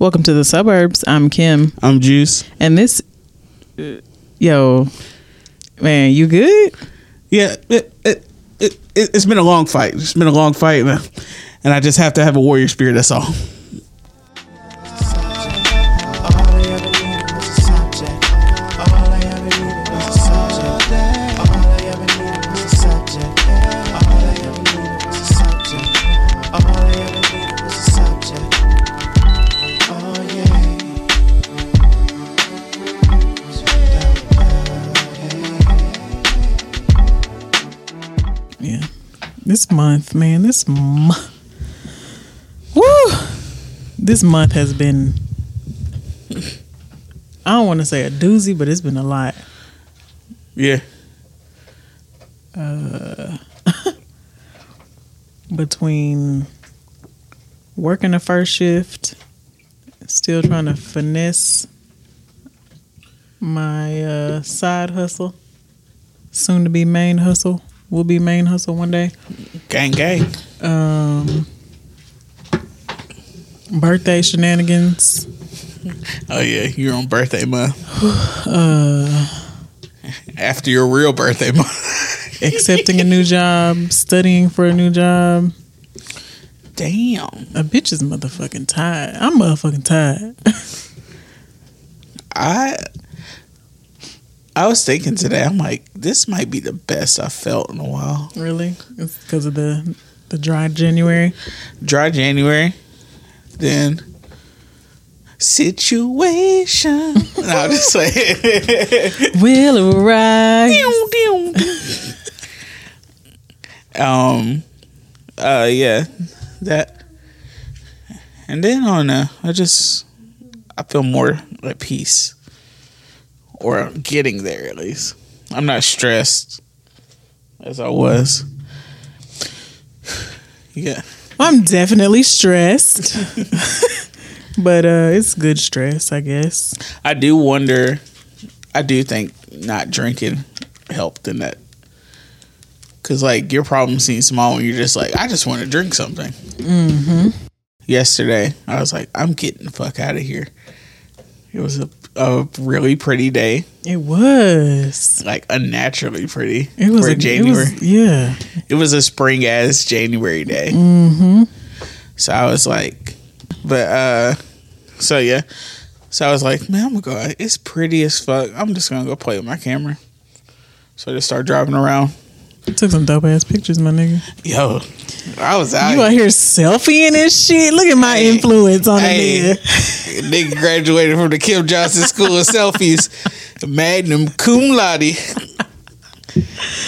Welcome to the suburbs. I'm Kim. I'm Juice. And this, yo, man, you good? Yeah, it's been a long fight. It's been a long fight, and I just have to have a warrior spirit. That's all. This month, man, this month has been, I don't want to say a doozy, but it's been a lot. Yeah. Between working the first shift, still trying to finesse my side hustle, soon to be main hustle. Will be main hustle one day. Gang, gang. Birthday shenanigans. Oh, yeah. You're on birthday month. After your real birthday month. Accepting a new job. Studying for a new job. Damn. A bitch is motherfucking tired. I'm motherfucking tired. I was thinking today, I'm like, this might be the best I felt in a while. Really? It's because of the dry January? Dry January. Then, situation. No, I'm just like, will arise. Yeah, that. And then on, I feel more at peace. Or I'm getting there, at least. I'm not stressed as I was. Yeah. I'm definitely stressed. But it's good stress, I guess. I do wonder. I do think not drinking helped in that. Because, like, your problem seems small when you're just like, I just want to drink something. Mm-hmm. Yesterday, I was like, I'm getting the fuck out of here. It was a really pretty day. It was like unnaturally pretty. It was for January. It was a spring ass January day. Mm-hmm. So I was like, so I was like, man, I'm gonna go. It's pretty as fuck. I'm just gonna go play with my camera. So I just started driving around. You took some dope ass pictures, my nigga. Yo, I was out. You out here selfieing and shit. Look at my influence on the nigga. Nigga graduated from the Kim Johnson School of Selfies, magnum cum laude.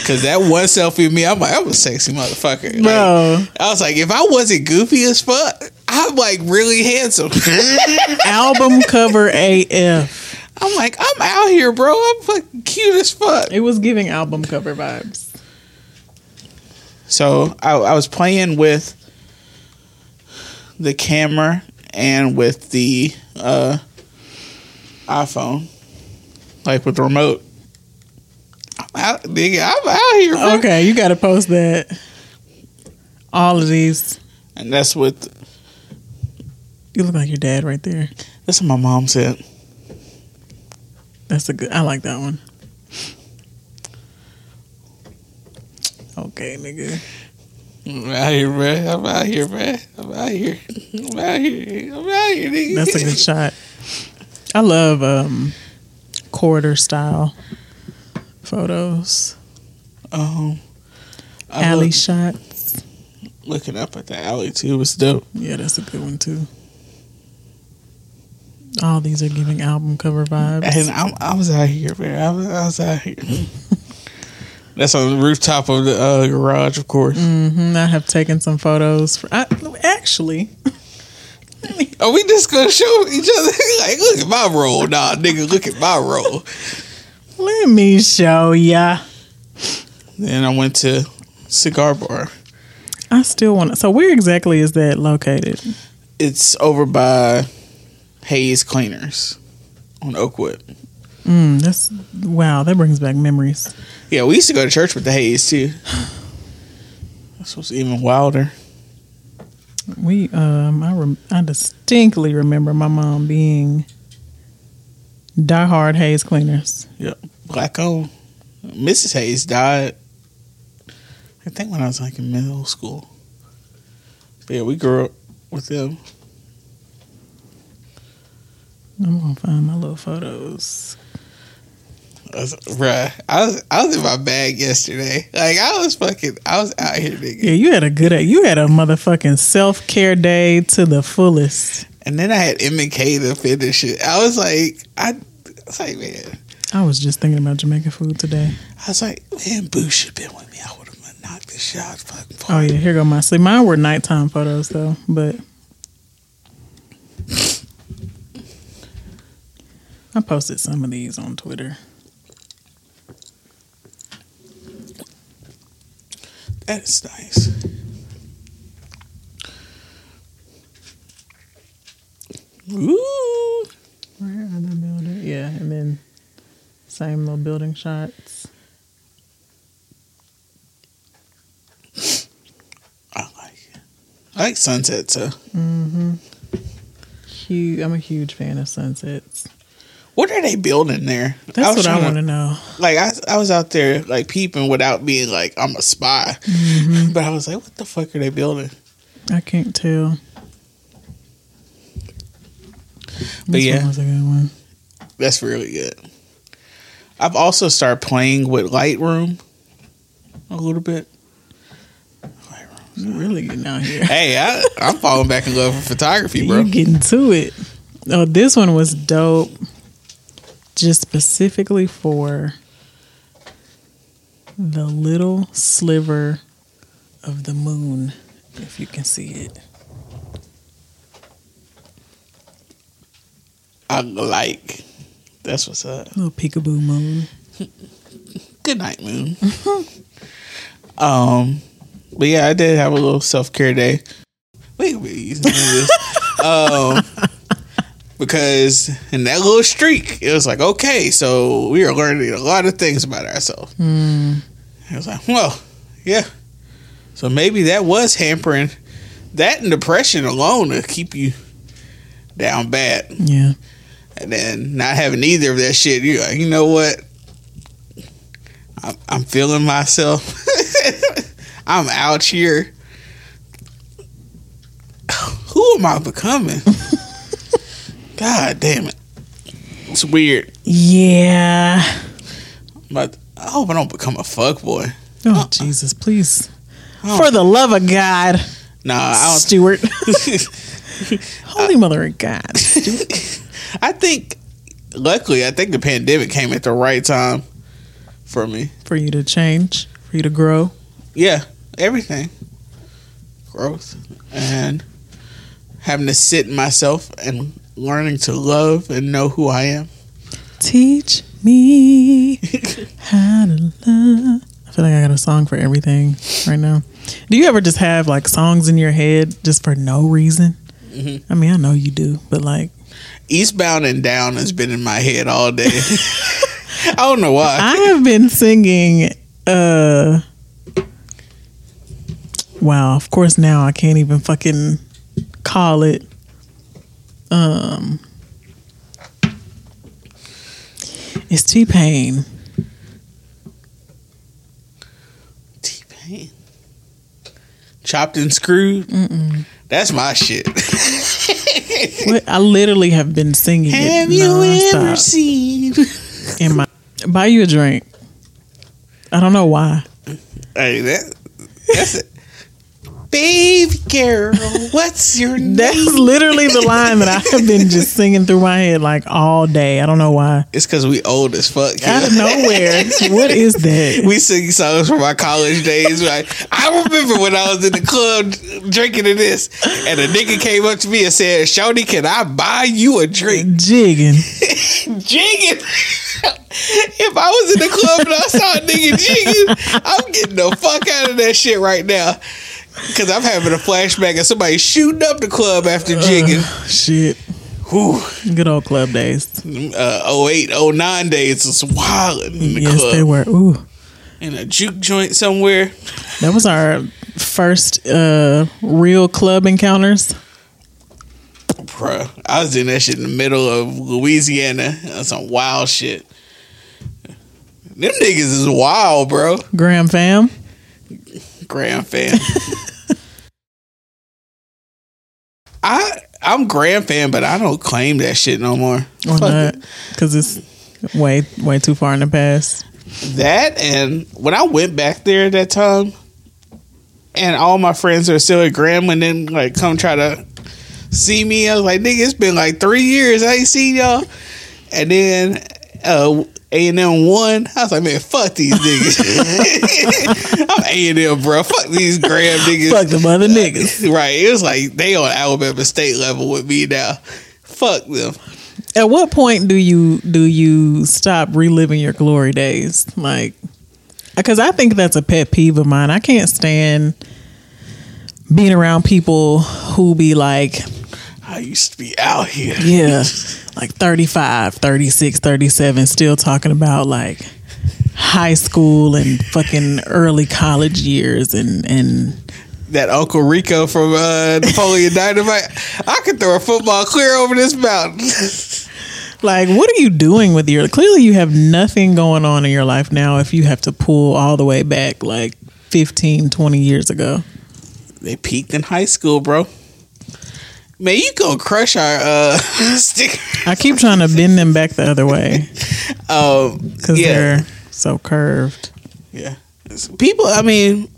Cause that one selfie of me, I'm like, I'm a sexy motherfucker. Bro, like, I was like, if I wasn't goofy as fuck, I'm like really handsome. Album cover AF. I'm like, I'm out here, bro. I'm fucking cute as fuck. It was giving album cover vibes. So I was playing with the camera and with the iPhone, like with the remote. I'm out here. Bro. Okay, you got to post that. All of these. And that's what. You look like your dad right there. That's what my mom said. That's a good. I like that one. Okay, nigga. I'm out here, man. I'm out here, man. I'm out here. I'm out here. I'm out here, nigga. That's a good shot. I love corridor style photos. Alley shots. Looking up at the alley too was dope. Yeah, that's a good one too. All these are giving album cover vibes. And I was out here, man. I was out here. That's on the rooftop of the garage, of course. Mm-hmm. I have taken some photos. Are we just going to show each other? Like, look at my roll. Nah, nigga, look at my roll. Let me show ya. Then I went to Cigar Bar. I still want to. So where exactly is that located? It's over by Hayes Cleaners on Oakwood. That's wow. That brings back memories. Yeah, we used to go to church with the Hayes too. That's what's even wilder. We I distinctly remember my mom being diehard Hayes cleaners. Yep, Blacko. Mrs. Hayes died, I think, when I was like in middle school. But yeah, we grew up with them. I'm gonna find my little photos. Bruh, I was in my bag yesterday. Like I was out here, nigga. Yeah, you had a good, you had a motherfucking self care day to the fullest. And then I had M&K to finish it. I was like, man. I was just thinking about Jamaican food today. I was like, man, Boo should have been with me. I would have knocked this shit out. Oh yeah, here go my sleep. Mine were nighttime photos though, but. I posted some of these on Twitter. That is nice. Ooh. Where are the buildings? Yeah, and then same little building shots. I like it. I like sunsets, huh? Mm-hmm. I'm a huge fan of sunsets. What are they building there? That's what I want to know. Like, I was out there, like, peeping without being like, I'm a spy. Mm-hmm. But I was like, what the fuck are they building? I can't tell. But this one was a good one. That's really good. I've also started playing with Lightroom a little bit. Lightroom's really getting out here. Hey, I'm falling back in love with photography, bro. You're getting to it. Oh, this one was dope. Just specifically for the little sliver of the moon, if you can see it. I like. That's what's up. Little peekaboo moon. Good night, moon. But yeah, I did have a little self-care day. Wait, you know this. Because in that little streak, it was like, okay, so we are learning a lot of things about ourselves. Mm. I was like, well, yeah. So maybe that was hampering. That and depression alone to keep you down bad. Yeah. And then not having either of that shit, you're like, you know what? I'm feeling myself. I'm out here. Who am I becoming? God damn it. It's weird. Yeah. But I hope I don't become a fuckboy. Oh, Jesus, please. For the love of God. Nah, I don't. Stuart. Holy mother of God. Stuart. I think the pandemic came at the right time for me. For you to change, for you to grow. Yeah, everything. Growth. And having to sit in myself and learning to love and know who I am. Teach me how to love. I feel like I got a song for everything right now. Do you ever just have like songs in your head just for no reason? Mm-hmm. I mean, I know you do, but like Eastbound and Down has been in my head all day. I don't know why. I have been singing wow, of course now I can't even fucking call it. It's T-Pain. T-Pain. Chopped and Screwed. Mm-mm. That's my shit. I literally have been singing have it nonstop. Have you ever seen? In my buy you a drink. I don't know why. Hey, that's it. Baby girl, what's your name? That's literally the line that I have been just singing through my head like all day. I don't know why. It's because we old as fuck. Kid. Out of nowhere. What is that? We sing songs from our college days. Like, I remember when I was in the club drinking to this and a nigga came up to me and said, "Shawty, can I buy you a drink?" Jigging. Jigging. If I was in the club and I saw a nigga jigging, I'm getting the fuck out of that shit right now. Because I'm having a flashback of somebody shooting up the club after jigging. Shit. Whew. Good old club days. 08, 09 days was wild in the club. Yes, they were. Ooh. In a juke joint somewhere. That was our first real club encounters? Bro, I was doing that shit in the middle of Louisiana. That's some wild shit. Them niggas is wild, bro. Gram fam. I'm Gram fam, but I don't claim that shit no more. Why not? Because it's way too far in the past. That, and when I went back there at that time, and all my friends are still at Graham, and then like come try to see me, I was like, nigga, it's been like 3 years I ain't seen y'all. And then A&M won. I was like, man, fuck these niggas. I'm A&M, bro. Fuck these Graham niggas. Fuck them other niggas. Right. It was like they on Alabama State level with me now. Fuck them. At what point do you stop reliving your glory days? Like, because I think that's a pet peeve of mine. I can't stand being around people who be like, I used to be out here. Yeah. Like 35, 36, 37, still talking about like high school and fucking early college years and that Uncle Rico from Napoleon Dynamite. I could throw a football clear over this mountain. Like, what are you doing with your... Clearly, you have nothing going on in your life now if you have to pull all the way back, like, 15, 20 years ago. They peaked in high school, bro. Man, you gonna crush our stickers. I keep trying to bend them back the other way. Because they're so curved. Yeah. People, I mean...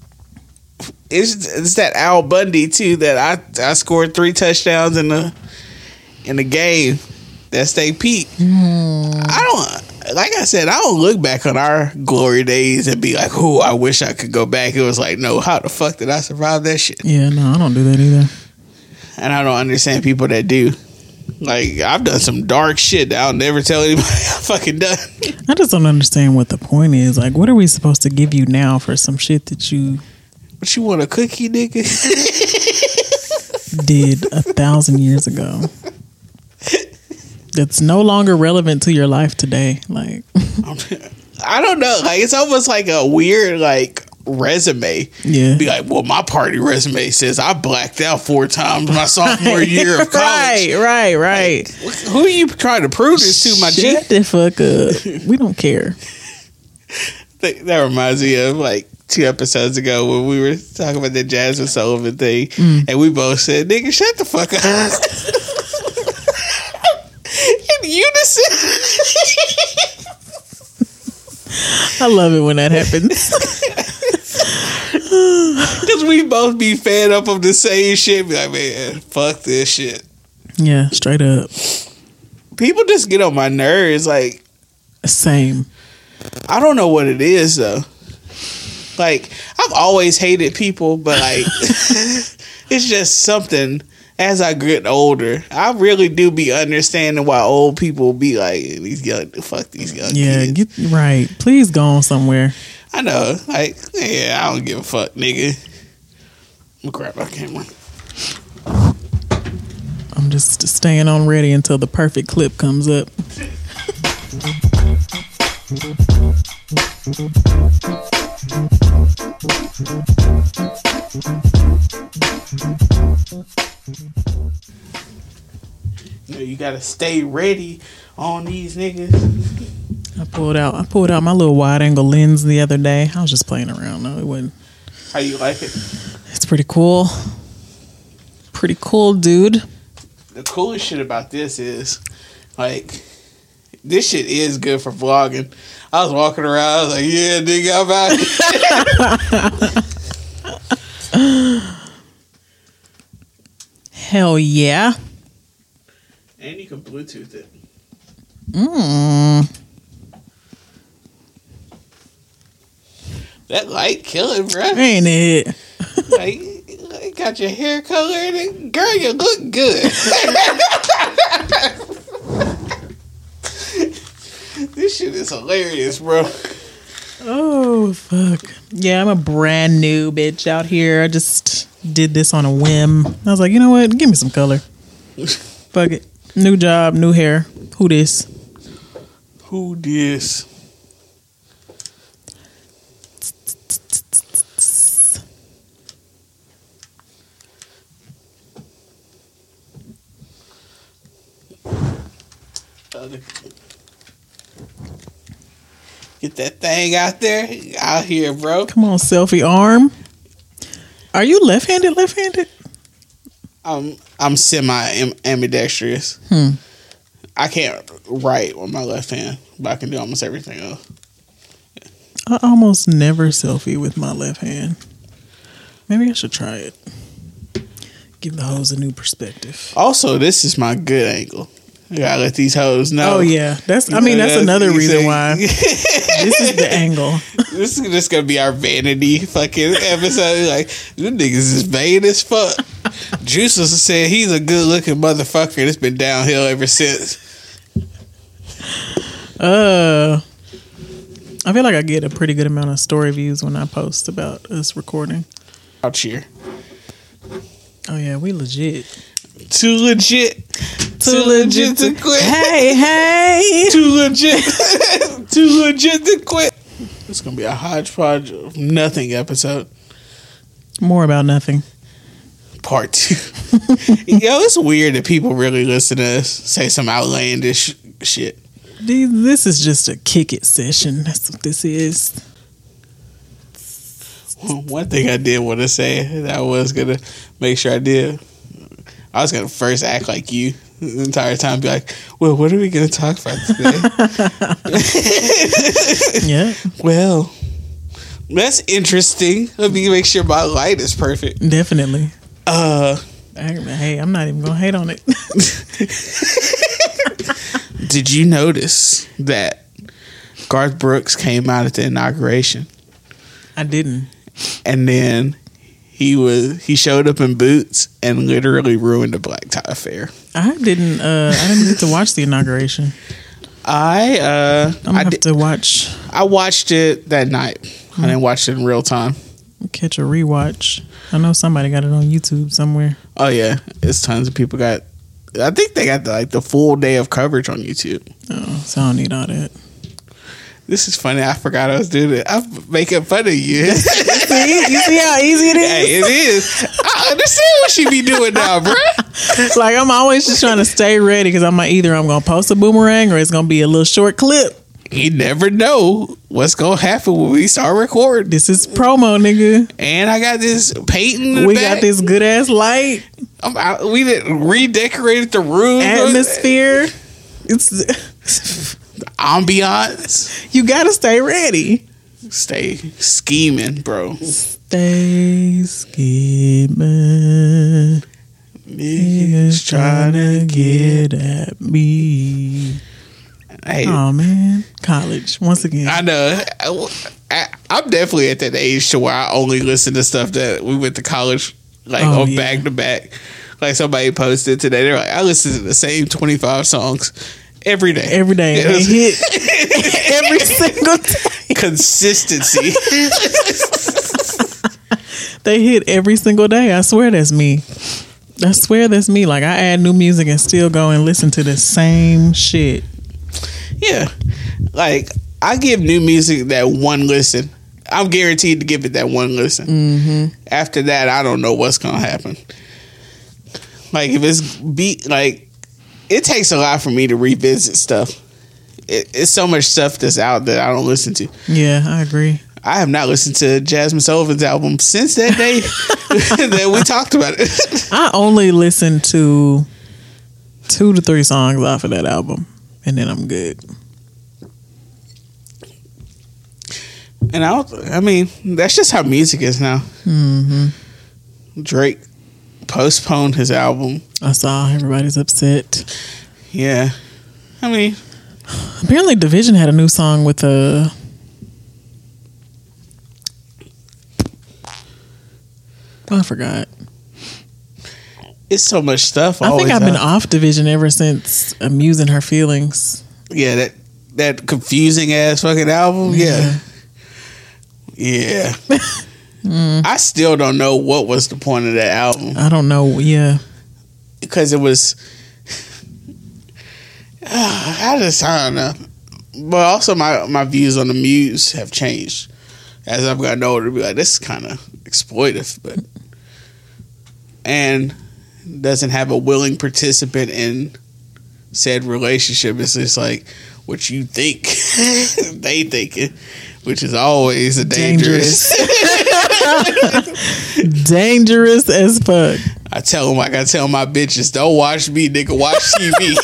It's that Al Bundy too that I scored 3 touchdowns in the game. That's they peak. I don't, like I said, I don't look back on our glory days and be like, oh, I wish I could go back. It was like, no, how the fuck did I survive that shit? Yeah, no, I don't do that either. And I don't understand people that do. Like, I've done some dark shit that I'll never tell anybody I fucking done. I just don't understand what the point is. Like, what are we supposed to give you now for some shit that you... But you want a cookie, nigga? Did 1,000 years ago. That's no longer relevant to your life today. Like, I don't know. Like, it's almost like a weird like resume. Yeah. Be like, well, my party resume says I blacked out 4 times my sophomore year of college. Right. Like, who are you trying to prove this to, my G? Shut the fuck up. We don't care. That reminds me of like 2 episodes ago when we were talking about the Jasmine Sullivan thing, and we both said, nigga, shut the fuck up. In unison. I love it when that happens. Because we both be fed up of the same shit. Be like, man, fuck this shit. Yeah, straight up. People just get on my nerves. Like, same. I don't know what it is though. Like, I've always hated people, but like, it's just something as I get older. I really do be understanding why old people be like, these young kids. Yeah, right. Please go on somewhere. I know. Like, yeah, I don't give a fuck, nigga. I'm gonna grab my camera. I'm just staying on ready until the perfect clip comes up. You gotta stay ready on these niggas. I pulled out my little wide angle lens the other day. I was just playing around. No, it wasn't. How you like it? It's pretty cool. Pretty cool, dude. The coolest shit about this is like, this shit is good for vlogging. I was walking around, I was like, yeah, nigga, I'm out here. Hell yeah. And you can Bluetooth it. That light killing, bro. Ain't it? Like, got your hair colored and girl, you look good. This shit is hilarious, bro. Oh, fuck. Yeah, I'm a brand new bitch out here. I just did this on a whim. I was like, you know what? Give me some color. Fuck it. New job, new hair. Who this? other. Get that thing out there, out here, bro. Come on, selfie arm. Are you left-handed? I'm semi ambidextrous. I can't write with my left hand, but I can do almost everything else. I almost never selfie with my left hand. Maybe I should try it. Give the hoes a new perspective. Also, this is my good angle. You gotta let these hoes know. Oh yeah, that's another reason why this is the angle. This is just gonna be our vanity fucking episode. Like, this niggas is vain as fuck. Juice was saying he's a good looking motherfucker. And it's been downhill ever since. I feel like I get a pretty good amount of story views when I post about us recording. I'll cheer. Oh yeah, we legit. Too legit to quit. Hey. Too legit to quit. It's gonna be a hodgepodge of nothing episode. More about nothing. Part 2. Yo, it's weird that people really listen to us say some outlandish shit. This is just a kick it session. That's what this is. One thing I did want to say that I was going to make sure I did. I was going to first act like you the entire time. Be like, well, what are we going to talk about today? Yeah. Well, that's interesting. Let me make sure my light is perfect. Definitely. Hey, I'm not even going to hate on it. Did you notice that Garth Brooks came out at the inauguration? I didn't. And then he showed up in boots and literally ruined the black tie affair. I didn't get to watch the inauguration. I'm gonna have to watch. I watched it that night. I didn't watch it in real time. Catch a rewatch. I know somebody got it on YouTube somewhere. Oh yeah, it's tons of people got. I think they got the full day of coverage on YouTube. Oh, so I don't need all that. This is funny. I forgot I was doing it. I'm making fun of you. You see how easy it is? Hey, it is. I understand what she be doing now, bruh. Like, I'm always just trying to stay ready because I'm like, either I'm going to post a boomerang or it's going to be a little short clip. You never know what's going to happen when we start recording. This is promo, nigga. And I got this painting. We got this good ass light. We redecorated the room. Atmosphere. It's... ambiance. You gotta stay ready. Stay scheming, bro. Stay scheming. Niggas trying to get at me. Hey. Oh man, college once again. I know. I'm definitely at that age to where I only listen to stuff that we went to college back to back. Like somebody posted today, they're like, I listen to the same 25 songs. Every day. It hit every single day. Consistency. They hit every single day. I swear that's me. Like, I add new music and still go and listen to the same shit. Yeah. Like, I give new music that one listen. I'm guaranteed to give it that one listen. Mm-hmm. After that, I don't know what's going to happen. Like, if it's beat, like... It takes a lot for me to revisit stuff. It's so much stuff that's out that I don't listen to. Yeah, I agree. I have not listened to Jasmine Sullivan's album since that day that we talked about it. I only listen to 2 to 3 songs off of that album, and then I'm good. And I mean, that's just how music is now. Mm-hmm. Drake postponed his album. I saw everybody's upset. Yeah, I mean, apparently Division had a new song with a I forgot. It's so much stuff. I think I've been off Division ever since Amusing Her Feelings. Yeah, that confusing ass fucking album. Yeah. I still don't know what was the point of that album. I don't know. Yeah, because it was. I don't know. But also, my views on the Muse have changed as I've gotten older. Be like, this is kind of exploitive, but and doesn't have a willing participant in said relationship. It's just like what you think they thinking, which is always a dangerous. Dangerous as fuck. I tell them like I tell my bitches, don't watch me, nigga, watch TV.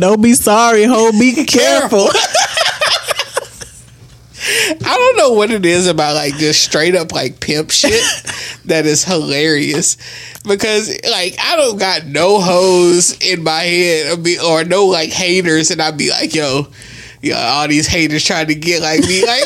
Don't be sorry, ho, be careful. I don't know what it is about like just straight up like pimp shit that is hilarious, because like I don't got no hoes in my head or no like haters, and I'd be like, yo, all these haters trying to get like me, like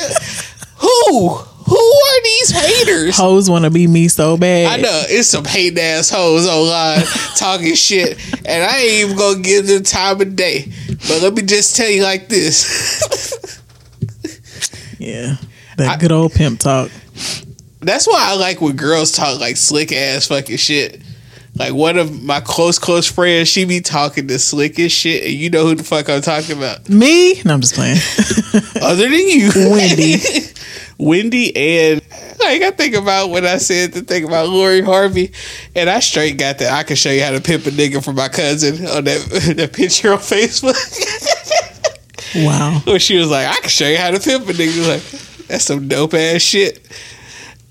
who? Who are these haters? Hoes want to be me so bad. I know. It's some hating ass hoes online talking shit. And I ain't even going to give them time of day. But let me just tell you like this. Yeah. That good old pimp talk. That's why I like when girls talk like slick ass fucking shit. Like one of my close friends, she be talking the slickest shit, and you know who the fuck I'm talking about. Me? No, I'm just playing. Other than you. Wendy. Wendy, and like I think about when I said the thing about Lori Harvey, and I straight got that. I can show you how to pimp a nigga for my cousin on that picture on Facebook. Wow. When she was like, I can show you how to pimp a nigga. Like, that's some dope ass shit.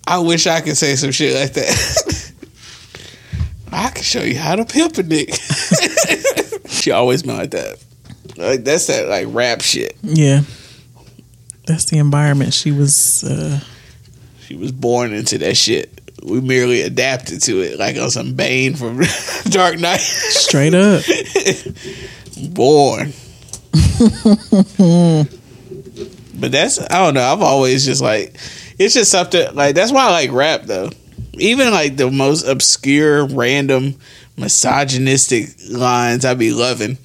I wish I could say some shit like that. I can show you how to pimp a nigga. She always been like that. Like that's that like rap shit. Yeah. That's the environment she was. She was born into that shit. We merely adapted to it, like on some Bane from Dark Knight. Straight up, born. But that's, I don't know. I've always just like, it's just something like that's why I like rap though. Even like the most obscure, random, misogynistic lines, I be loving,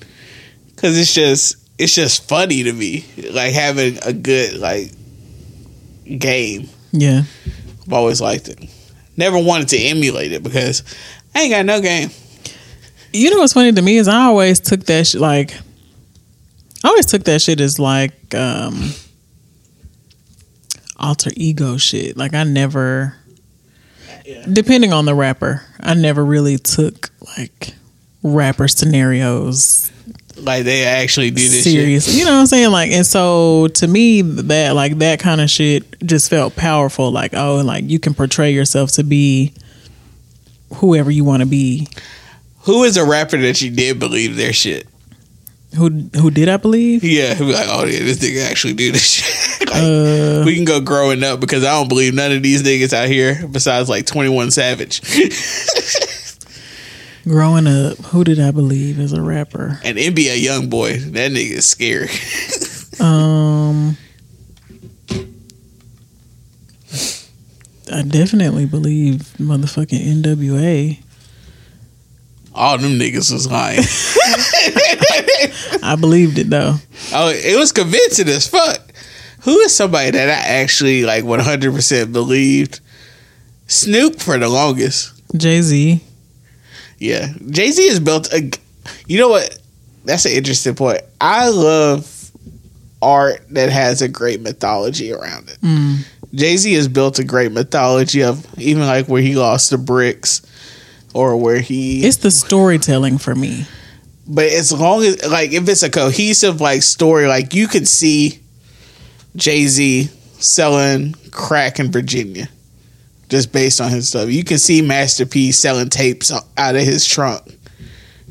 because it's just. It's just funny to me, like having a good like game. Yeah, I've always liked it. Never wanted to emulate it because I ain't got no game. You know what's funny to me is I always took that shit as like alter ego shit. Like I never, depending on the rapper, I never really took like rapper scenarios. Like they actually do this seriously shit. You know what I'm saying? Like, and so to me, that like that kind of shit just felt powerful. Like, oh, like you can portray yourself to be whoever you want to be. Who is a rapper that you did believe their shit? Who did I believe? Yeah, who like, oh yeah, this nigga actually do this shit. Like, we can go growing up, because I don't believe none of these niggas out here besides like 21 Savage. Growing up, who did I believe as a rapper? And NBA YoungBoy, that nigga is scary. I definitely believe motherfucking NWA. All them niggas was lying. I believed it though. Oh, it was convincing as fuck. Who is somebody that I actually like 100% believed? Snoop for the longest. Jay-Z. Yeah, Jay-Z is built a, you know what? That's an interesting point. I love art that has a great mythology around it. Mm. Jay-Z has built a great mythology of even like where he lost the bricks or where he... It's the storytelling for me. But as long as, like, if it's a cohesive, like, story, like, you can see Jay-Z selling crack in Virginia. Just based on his stuff. You can see Master P selling tapes out of his trunk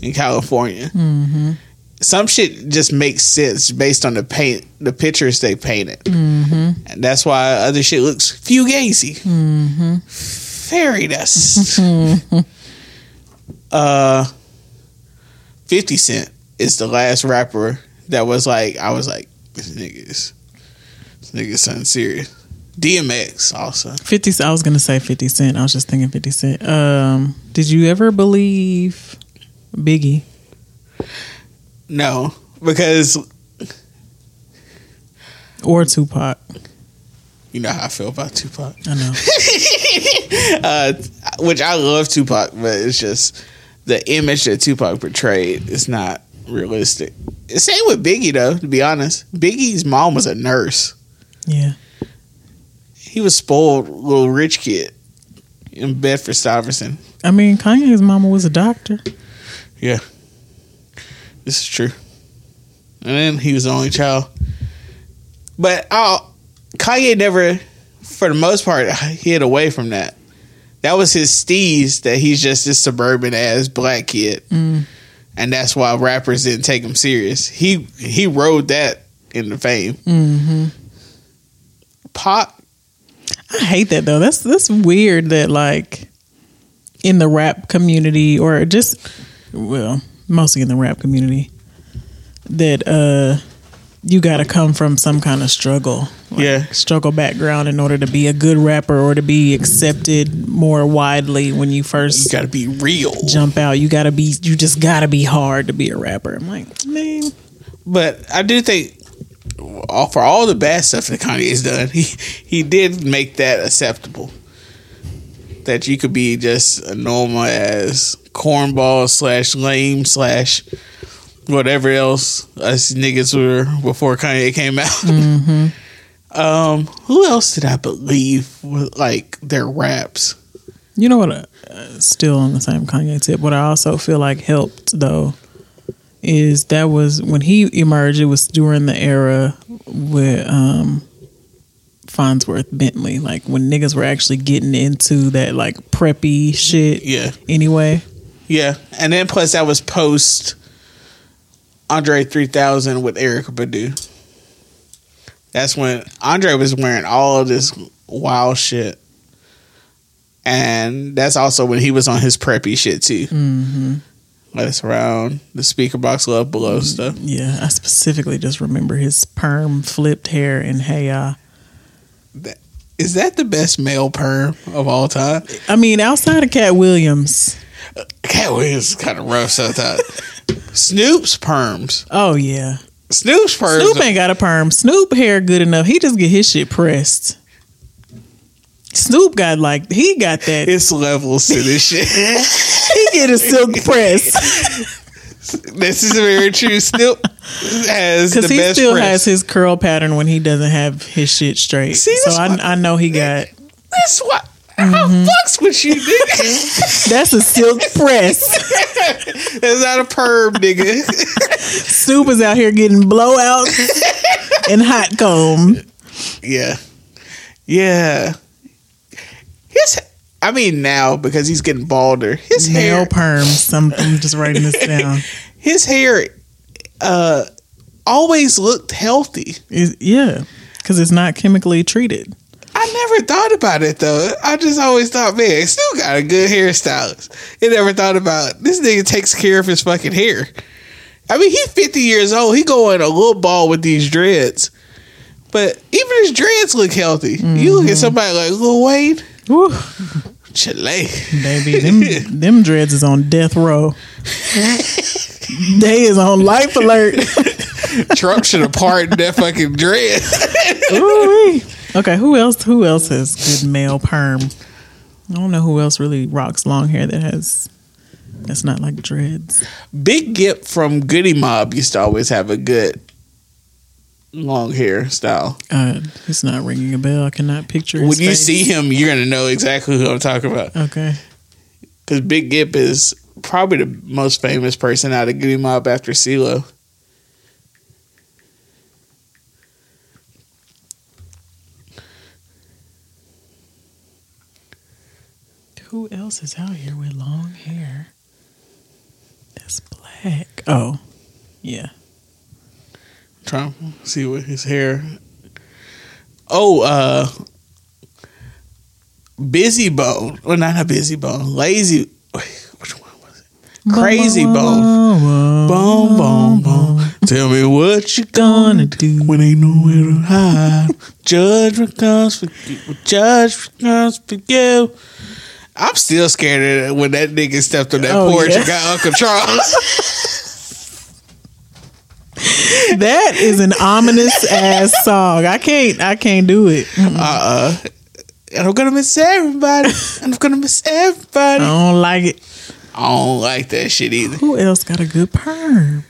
in California. Mm-hmm. Some shit just makes sense based on the pictures they painted. Mm-hmm. And that's why other shit looks fugazi. Mm-hmm. Fairy dust. 50 Cent is the last rapper that was like, I was like, this nigga is something serious. DMX also. 50. I was gonna say 50 Cent. I was just thinking 50 Cent. Did you ever believe Biggie? No, because or Tupac. You know how I feel about Tupac. I know. Which I love Tupac, but it's just the image that Tupac portrayed is not realistic. Same with Biggie, though. To be honest, Biggie's mom was a nurse. Yeah. He was spoiled little rich kid in Bedford-Stuyvesant. I mean, Kanye's mama was a doctor. Yeah. This is true. And then he was the only child. But Kanye never, for the most part, hid away from that. That was his steez, that he's just this suburban-ass black kid. Mm. And that's why rappers didn't take him serious. He rode that into fame. Mm-hmm. Pop. I hate that, though. That's weird that, like, in the rap community, or just, well, mostly in the rap community, that you gotta come from some kind of struggle, like struggle background, in order to be a good rapper or to be accepted more widely. When you first, you gotta be real, jump out. You just gotta be hard to be a rapper. I'm like, man. But I do think, for all the bad stuff that Kanye's done, he did make that acceptable. That you could be just a normal ass cornball / lame / whatever else us niggas were before Kanye came out. Mm-hmm. Who else did I believe with, like, their raps? You know what? Still on the same Kanye tip. What I also feel like helped, though, is that was when he emerged, it was during the era with Farnsworth Bentley, like when niggas were actually getting into that, like, preppy shit. Yeah. Anyway. Yeah. And then plus that was post Andre 3000 with Erykah Badu. That's when Andre was wearing all of this wild shit. And that's also when he was on his preppy shit too. Mm-hmm. That's around the Speaker Box Love Below stuff. Yeah, I specifically just remember his perm flipped hair and Hey Ya. Is that the best male perm of all time? I mean, outside of Cat Williams. Cat Williams is kind of rough sometimes. Snoop's perms. Oh, yeah. Snoop's perms. Snoop ain't got a perm. Snoop hair good enough. He just get his shit pressed. Snoop got like, he got that. It's levels to this shit. He get a silk press. This is very true. Snoop has the best press. Because he still has his curl pattern when he doesn't have his shit straight. See, so I know he got. That's why. How fucks with you, nigga? That's a silk press. That's not a perm, nigga. Snoop is out here getting blowouts and hot comb. Yeah. Yeah. I mean, now because he's getting balder, his hair perms. I'm just writing this down. His hair always looked healthy. Yeah, because it's not chemically treated. I never thought about it though. I just always thought, man, Snoop got a good hairstylist. I never thought about this nigga takes care of his fucking hair. I mean, he's 50 years old. He going a little bald with these dreads, but even his dreads look healthy. Mm-hmm. You look at somebody like Lil Wayne. Woo. Chile, baby, them dreads is on death row. They is on life alert. Trump should have pardoned that fucking dread. Ooh-wee. Okay, who else has good male perm? I don't know who else really rocks long hair that's not like dreads. Big Gip from Goody Mob used to always have a good long hair style. It's not ringing a bell. I cannot picture his face. See him, you're going to know exactly who I'm talking about. Okay. Because Big Gip is probably the most famous person out of Goody Mob after CeeLo. Who else is out here with long hair that's black? Oh, yeah. Trying to see what his hair. Oh, Busy Bone. Well, not Busy Bone. Lazy. Which one was it? Crazy Bone. Bone, bone, bone. Tell me what you gonna do when ain't nowhere to hide. Judgment comes for you. Judgment comes for you. I'm still scared of when that nigga stepped on that porch and got Uncle Charles. That is an ominous ass song. I can't do it. I'm gonna miss everybody. I don't like it. I don't like that shit either. Who else got a good perm?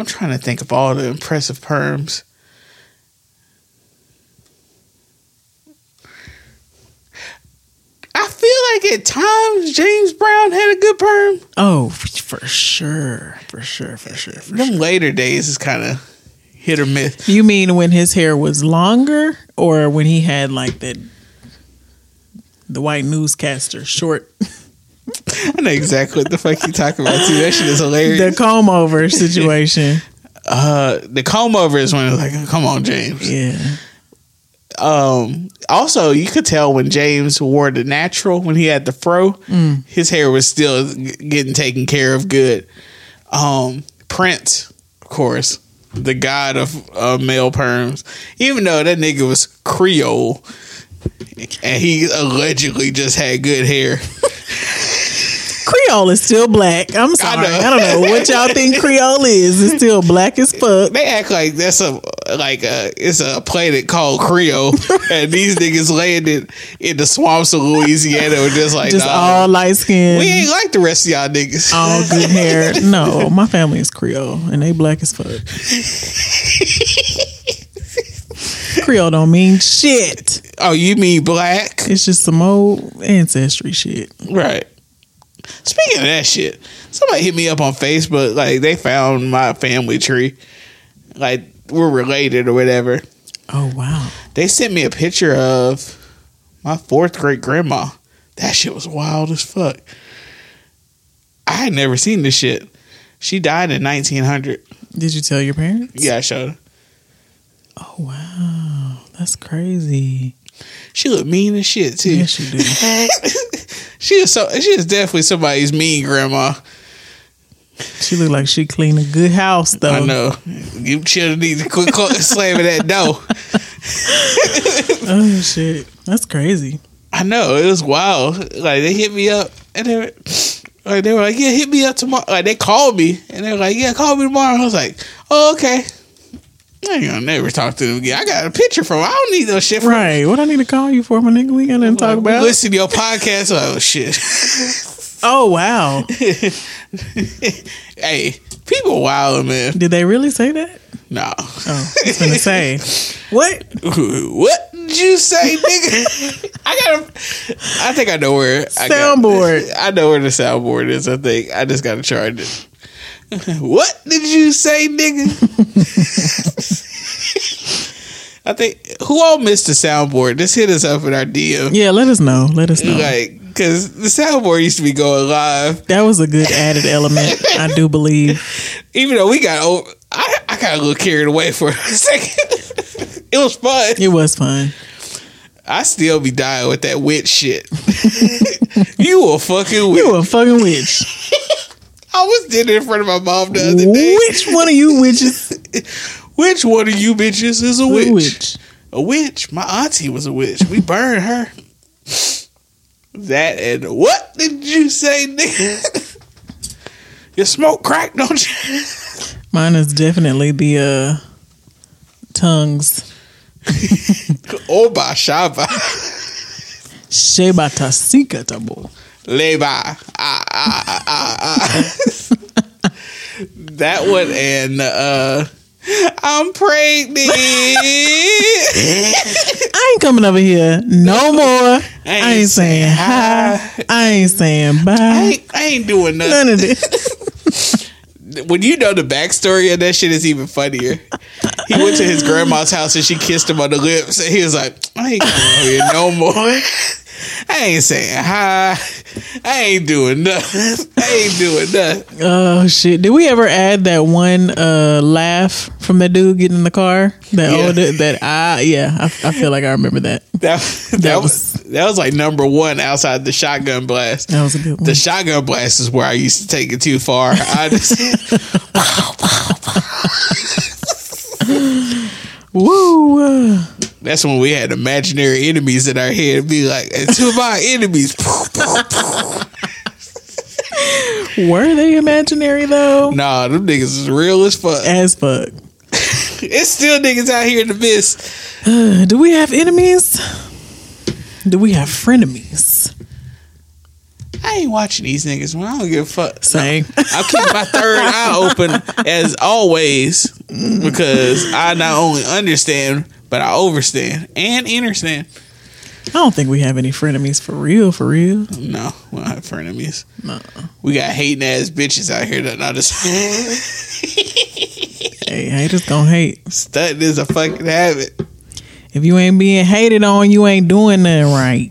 I'm trying to think of all the impressive perms. I feel like at times James Brown had a good perm. Oh, for sure. Them later days is kind of hit or miss. You mean when his hair was longer, or when he had like the white newscaster short? I know exactly what the fuck you talking about too. That shit is hilarious. The comb over situation. The comb over is when it was like, come on, James. Yeah. Also, you could tell when James wore the natural, when he had the fro, his hair was still getting taken care of good. Prince, of course, the god of male perms, even though that nigga was Creole and he allegedly just had good hair. Creole is still black. I'm sorry. I don't know what y'all think Creole is. It's still black as fuck. They act like that's it's a planet called Creole, and these niggas landed in the swamps of Louisiana and just all light skin. We ain't like the rest of y'all niggas. All good hair. No, my family is Creole, and they black as fuck. Creole don't mean shit. Oh, you mean black? It's just some old ancestry shit, right? Speaking of that shit, somebody hit me up on Facebook. Like, they found my family tree. Like, we're related or whatever. Oh, wow. They sent me a picture of my fourth great grandma. That shit was wild as fuck. I had never seen this shit. She died in 1900. Did you tell your parents? Yeah, I showed her. Oh, wow. That's crazy. She looked mean as shit, too. Yeah, she did. She is definitely somebody's mean grandma. She looked like she cleaned a good house, though. I know. You children need to quit slamming that door. Oh, shit. That's crazy. I know. It was wild. Like, they hit me up, and they were like, yeah, hit me up tomorrow. Like, they called me, and they were like, yeah, call me tomorrow. And I was like, oh, okay. I ain't gonna never talk to them again. I got a picture from them. I don't need no shit from right. What I need to call you for, my nigga? We got nothing to talk about. Listen to your podcast. Oh, shit. Oh, wow. Hey, people wild, man. Did they really say that? No. Oh, I was gonna say. What? What did you say, nigga? I think I know where. Soundboard. I know where the soundboard is, I think. I just gotta charge it. What did you say, nigga? I think who all missed the soundboard? Just hit us up in our DM. Yeah, let us know. Like, because the soundboard used to be going live. That was a good added element, I do believe. Even though we got old, I got a little carried away for a second. It was fun. It was fun. I still be dying with that witch shit. You a fucking witch. You a fucking witch. I was did it in front of my mom the other day. Which one of you witches? Which one of you bitches is a witch? Witch? A witch. My auntie was a witch. We burned her. That and what did you say, nigga? You smoke crack, don't you? Mine is definitely the tongues. Oba Shaba. Sheba Tasika Tabo. Leba. That one and I'm pregnant. I ain't coming over here no more. I ain't saying hi. I ain't saying bye. I ain't doing nothing. None of this. When you know the backstory of that shit is even funnier. He went to his grandma's house and she kissed him on the lips and he was like, I ain't coming over here no more. I ain't saying hi. I ain't doing nothing. Oh, shit. Did we ever add that one laugh from that dude getting in the car? That yeah. Old dude, I feel like I remember that. That was like number one outside the shotgun blast. That was a good one. The shotgun blast is where I used to take it too far. I just... Woo. That's when we had imaginary enemies in our head. Be like, and two of our enemies. Were they imaginary though? Nah, them niggas is real as fuck. It's still niggas out here in the mist. Do we have enemies? Do we have frenemies? I ain't watching these niggas, man. I don't give a fuck. Same. No, I keep my third eye open as always because I not only understand, but I overstand and understand. I don't think we have any frenemies for real, for real. No, we don't have frenemies. No. We got hating ass bitches out here that not just... Hey, haters gonna hate. Stunting is a fucking habit. If you ain't being hated on, you ain't doing nothing right.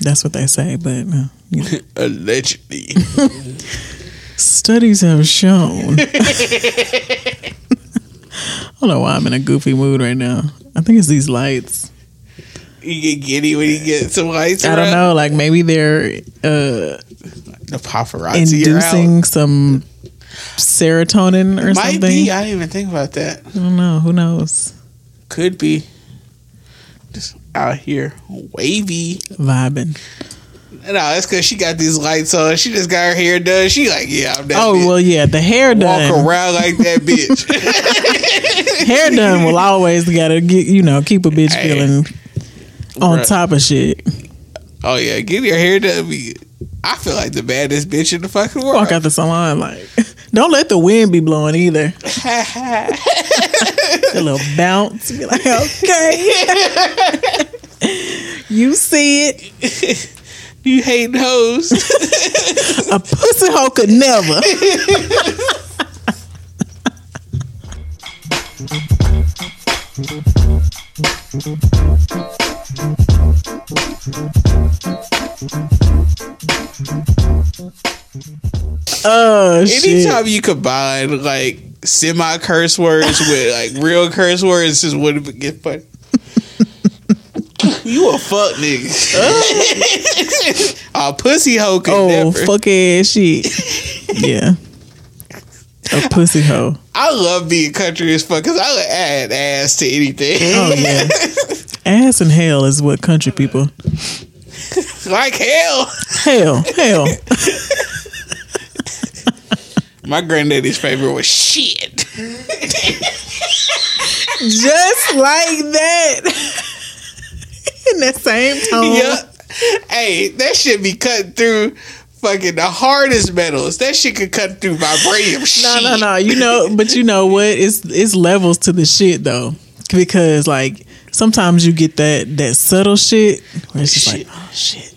That's what they say, but... You know. Allegedly. Studies have shown... I don't know why I'm in a goofy mood right now. I think it's these lights. You get giddy when you get some lights around. I don't know, like maybe they're the paparazzi inducing some serotonin or something. Might be. I didn't even think about that. I don't know. Who knows? Could be. Just out here wavy vibing. No, that's because she got these lights on. She just got her hair done. She like, yeah, I'm that bitch. Well, yeah, the hair done. Walk around like that bitch. Hair done will always gotta get, you know, keep a bitch feeling on top of shit. Oh yeah, get your hair done. I feel like the baddest bitch in the fucking world. Walk out the salon like, don't let the wind be blowing either. A little bounce. Be like, okay. You see it. You hating hoes. A pussy hoe could never. Oh, shit. Anytime you combine like semi curse words with like real curse words, just wouldn't get funny. You a fuck nigga. A pussy hoe could never. Oh, fuck ass shit. Yeah. A pussy hoe. I love being country as fuck because I would add ass to anything. Oh, yeah. Ass and hell is what country people. Like hell. Hell. Hell. My granddaddy's favorite was shit. Just like that. In that same tone. Yeah. Hey, that shit be cutting through fucking the hardest metals. That shit could cut through vibranium. No. You know, but you know what? It's levels to the shit though, because like sometimes you get that subtle shit where it's just shit. Like, oh shit.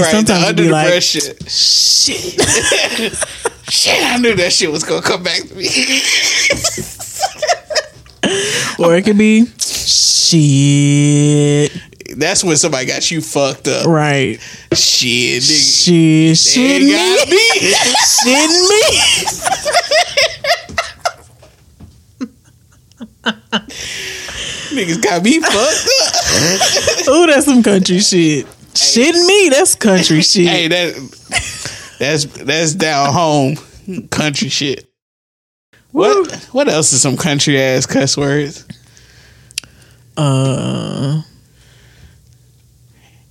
Right, sometimes under the breath like, shit. Shit. Shit. I knew that shit was gonna come back to me. Or it could be shit. That's when somebody got you fucked up. Right. Shit, nigga. Shit, got me. Niggas got me fucked up. Ooh, that's some country shit. Hey. Shitting me, that's country shit. Hey, that's down home country shit. What else is some country ass cuss words?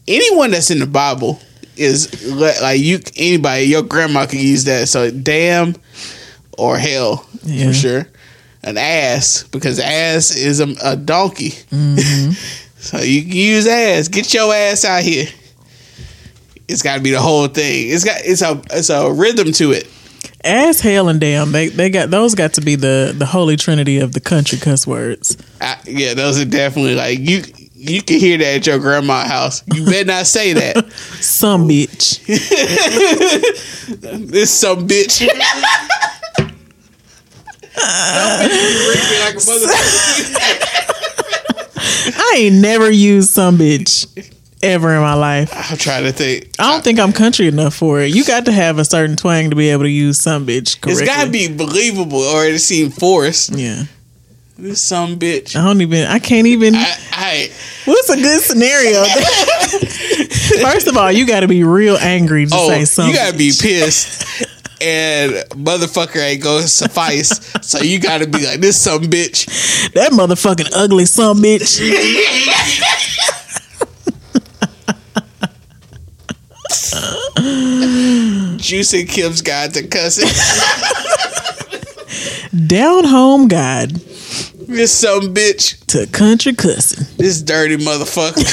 Anyone that's in the Bible is like you. Anybody, your grandma could use that. So damn or hell, yeah. For sure. An ass, because ass is a donkey. Mm-hmm. So you can use ass. Get your ass out here. It's got to be the whole thing. It's a rhythm to it. Ass, hell, and damn, they got those. Got to be the holy trinity of the country cuss words. Yeah, those are definitely like you can hear that at your grandma's house. You better not say that. Some bitch. This some bitch. I ain't never used some bitch ever in my life. I'm trying to think. I don't think I'm country enough for it. You got to have a certain twang to be able to use some bitch correctly. It's got to be believable or it seems forced. Yeah. This some bitch. I can't even. What's a good scenario? First of all, you got to be real angry to say something. You got to be pissed. And motherfucker ain't gonna suffice. So you got to be like, this some bitch. That motherfucking ugly some bitch. Juice and Kim's guide to cussing. Down home guide. This some bitch to country cussing. This dirty motherfucker.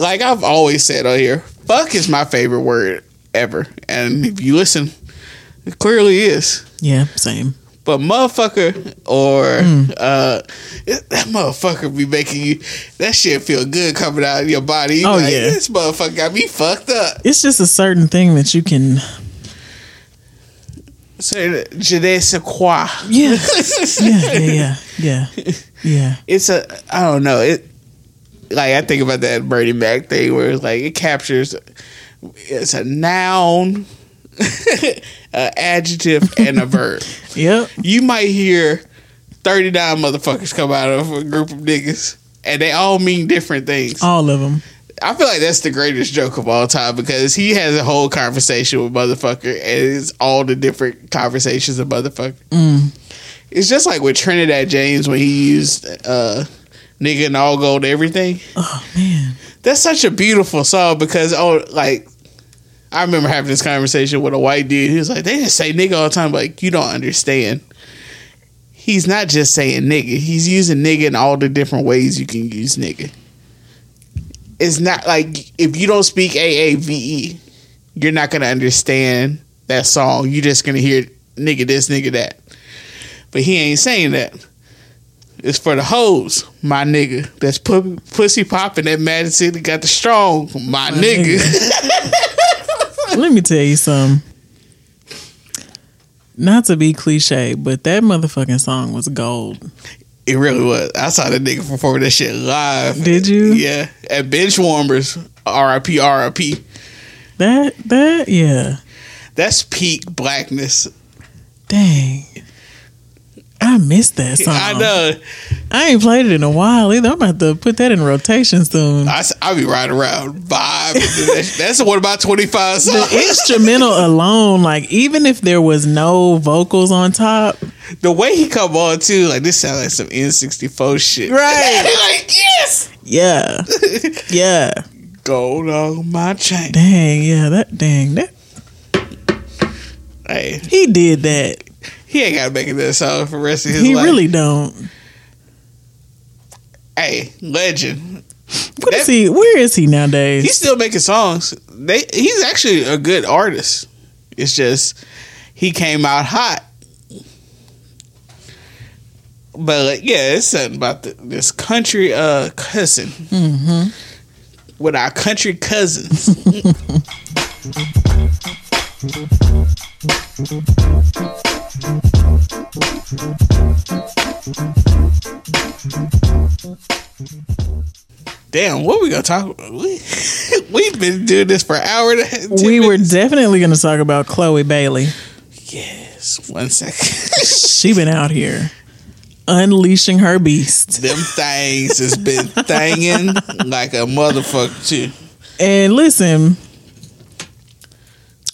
I've always said on here, fuck is my favorite word ever. And if you listen, it clearly is. Yeah, same. But motherfucker or that motherfucker be making you that shit feel good coming out of your body. You yeah, this motherfucker got me fucked up. It's just a certain thing that you can say je ne sais quoi. Yeah. Yeah. It's a I don't know. It like I think about that Bernie Mac thing where it's like it captures it's a noun. An adjective and a verb. Yep. You might hear 39 motherfuckers come out of a group of niggas, and they all mean different things. All of them. I feel like that's the greatest joke of all time because he has a whole conversation with motherfucker, and it's all the different conversations of motherfucker. It's just like with Trinidad James when he used nigga and all gold everything. Oh man, that's such a beautiful song because I remember having this conversation with a white dude. He was like, they just say nigga all the time. Like, you don't understand. He's not just saying nigga. He's using nigga in all the different ways you can use nigga. It's not like if you don't speak AAVE, you're not going to understand that song. You're just going to hear nigga this, nigga that. But he ain't saying that. It's for the hoes, my nigga. That's pussy popping that Madden City got the strong, my nigga. Let me tell you something. Not to be cliche, but that motherfucking song was gold. It really was. I saw that nigga perform that shit live. Did you? Yeah. At Bench Warmers. R.I.P. R.I.P. That yeah. That's peak blackness. Dang. I missed that song. I know. I ain't played it in a while either. I'm about to put that in rotation soon. I'll be riding around vibing. That's one of my 25 songs. The instrumental alone, even if there was no vocals on top. The way he come on, too, this sounds like some N64 shit. Right. Yes! Yeah. Yeah. Gold on my chain. Dang, yeah. That. Hey. He did that. He ain't got to make it that song for the rest of his life. He really don't. Hey, legend. Where is he nowadays? He's still making songs. He's actually a good artist. It's just he came out hot. But it's something about this country cousin. Mm-hmm. With our country cousins. Damn, what we gonna talk about? We've been doing this for an hour and 10 minutes. We were definitely gonna talk about Chloe Bailey. Yes, 1 second. She been out here unleashing her beast. Them things has been thanging like a motherfucker too. And listen,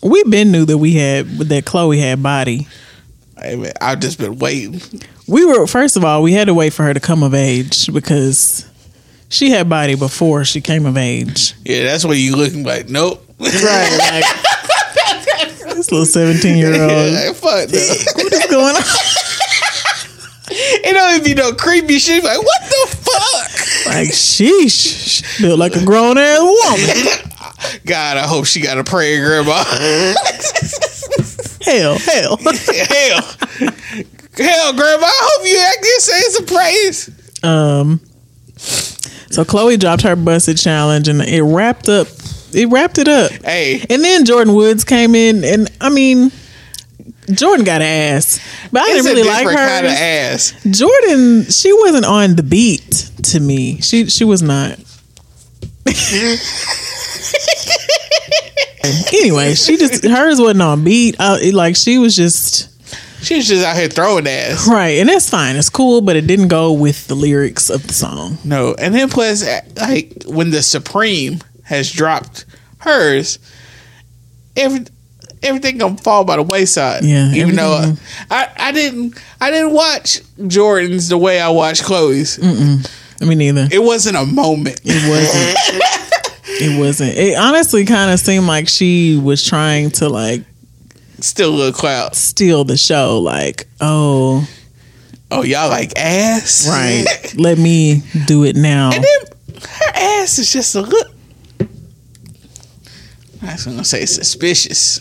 we been knew that Chloe had body. Hey man, I've just been waiting. First of all, we had to wait for her to come of age because she had body before she came of age. Yeah, that's when you looking like, nope. Right, this little 17-year-old. Yeah, fuck no. What is going on? It don't even be no creepy shit. Like, what the fuck? Sheesh. Built like a grown ass woman. God, I hope she got a prayer, grandma. Hell, grandma. I hope you act and say some praise. So Chloe dropped her busted challenge, and it wrapped up. It wrapped it up. Hey, and then Jordan Woods came in, and Jordan got ass, but I didn't really like her kind of ass. Jordan, she wasn't on the beat to me. She was not. Anyway, hers wasn't on beat. She was just out here throwing ass. Right, and that's fine. It's cool, but it didn't go with the lyrics of the song. No, and then plus, when the Supreme has dropped hers, everything gonna fall by the wayside. Yeah, even though I didn't watch Jordan's the way I watched Chloe's. Me neither. It wasn't a moment. It wasn't. It honestly kind of seemed like she was trying to steal the show. Oh, y'all like ass, right? Let me do it now. And then her ass is just a look. I was gonna say suspicious.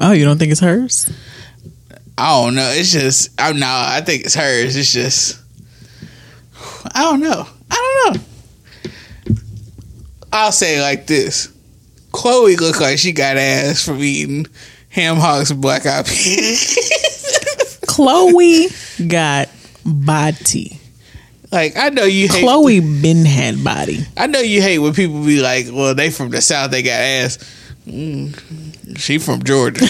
Oh, you don't think it's hers? I don't know. It's just, I'm not, I think it's hers. It's just, I don't know. I'll say it like this. Chloe looked like she got ass from eating ham hocks and black eyed peas. Chloe got body. Like, I know you hate. Chloe been had body. I know you hate when people be like, well, they from the South, they got ass. She from Georgia.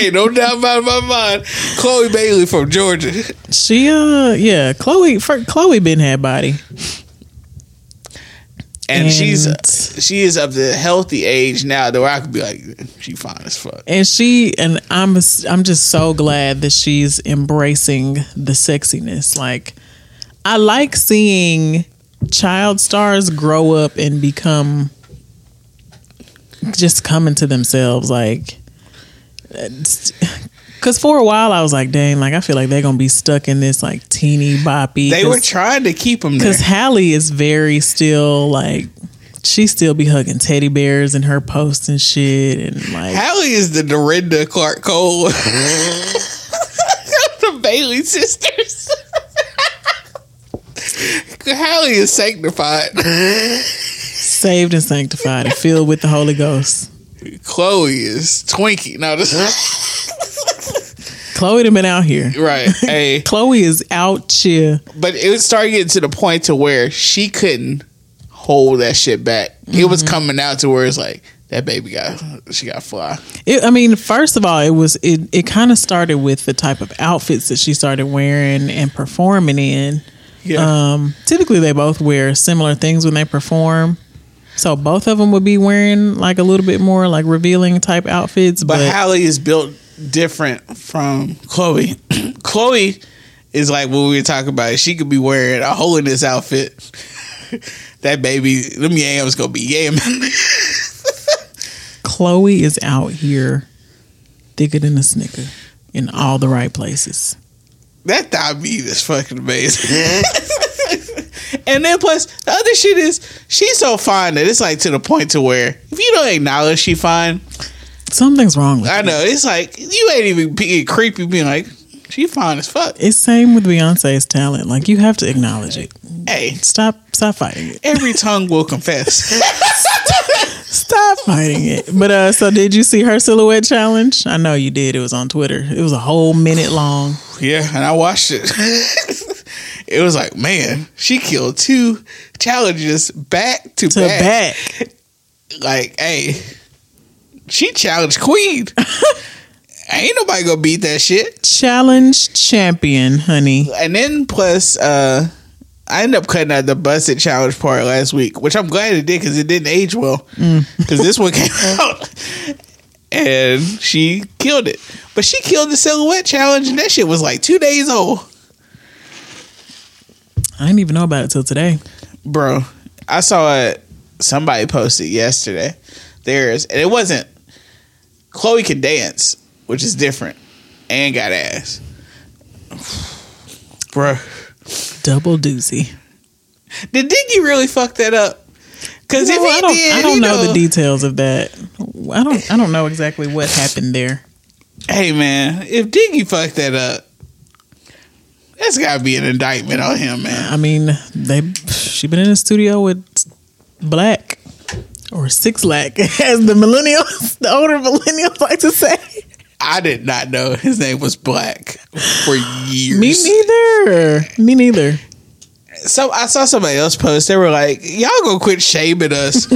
Ain't no doubt about it in my mind. Chloe Bailey from Georgia. She, yeah, Chloe been had body. And she is of the healthy age now, though I could be like, she fine as fuck. And I'm just so glad that she's embracing the sexiness. Like, I like seeing child stars grow up and become just coming to themselves. Like, because for a while I was like, dang, like I feel like they're gonna be stuck in this like teeny boppy. They were trying to keep them there because Hallie is very still like, she still be hugging teddy bears in her posts and shit, and like Hallie is the Dorinda Clark Cole the Bailey sisters. Hallie is sanctified, saved and sanctified and filled with the Holy Ghost. Chloe is Twinkie. No, Chloe done been out here. Right. Hey. Chloe is out chill. But it was starting getting to the point to where she couldn't hold that shit back. Mm-hmm. It was coming out to where it's like, that baby got fly. First of all, it kind of started with the type of outfits that she started wearing and performing in. Yeah. Typically they both wear similar things when they perform. So both of them would be wearing like a little bit more like revealing type outfits. But Hallie is built different from Chloe. Chloe is like what we were talking about. She could be wearing a holiness outfit. That baby, them yams gonna be yam. Chloe is out here thicker than a snicker in all the right places. That thigh meat is fucking amazing. And then plus the other shit is, she's so fine that it's like to the point to where if you don't acknowledge she fine, something's wrong with her. I know. It's like you ain't even being creepy, being like, she fine as fuck. It's same with Beyonce's talent. Like, you have to acknowledge it. Hey, stop fighting it. Every tongue will confess. Stop fighting it. But so did you see her silhouette challenge? I know you did. It was on Twitter. It was a whole minute long. Yeah, and I watched it. It was like, man, she killed two challenges back to back. Like, hey, she challenged Queen. Ain't nobody gonna beat that shit. Challenge champion, honey. And then plus, I ended up cutting out the busted challenge part last week, which I'm glad it did because it didn't age well. Because this one came out and she killed it. But she killed the silhouette challenge and that shit was like 2 days old. I didn't even know about it till today. Bro, I saw it. Somebody posted yesterday. And it wasn't. Chloe can dance, which is different. And got ass. Bro. Double doozy. Did Diggy really fuck that up? Because no, if he did, I don't know the details of that. I don't know exactly what happened there. Hey, man. If Diggy fucked that up, that's gotta be an indictment on him, man. I mean, she been in the studio with Black or Six Lack, as the older millennials like to say. I did not know his name was Black for years. Me neither. So I saw somebody else post. They were like, y'all gonna quit shaming us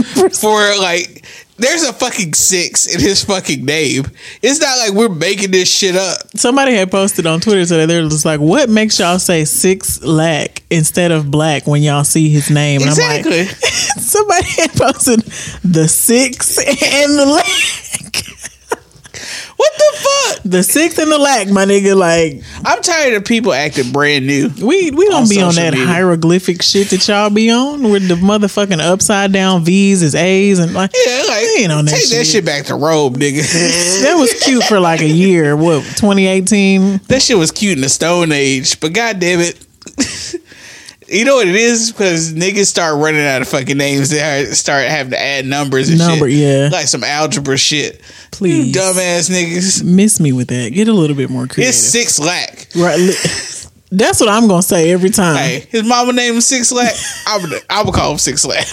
for like, there's a fucking six in his fucking name. It's not like we're making this shit up. Somebody had posted on Twitter today. They're just like, what makes y'all say Six Lack instead of Black when y'all see his name? And exactly. I'm like, somebody had posted the six and the lack. What the fuck? The six and the lack, my nigga. Like, I'm tired of people acting brand new. We don't be on that media hieroglyphic shit that y'all be on with the motherfucking upside down V's is A's and like, yeah, like ain't on take that shit back to Rome, nigga. That was cute for like a year. What, 2018? That shit was cute in the Stone Age, but goddamn it. You know what it is? Because niggas start running out of fucking names. They start having to add numbers and shit. Yeah. Like some algebra shit. Please. You dumbass niggas. Miss me with that. Get a little bit more creative. It's 6 lakh. Right. That's what I'm going to say every time. Hey, his mama named him 6 lakh. I would call him 6 lakh.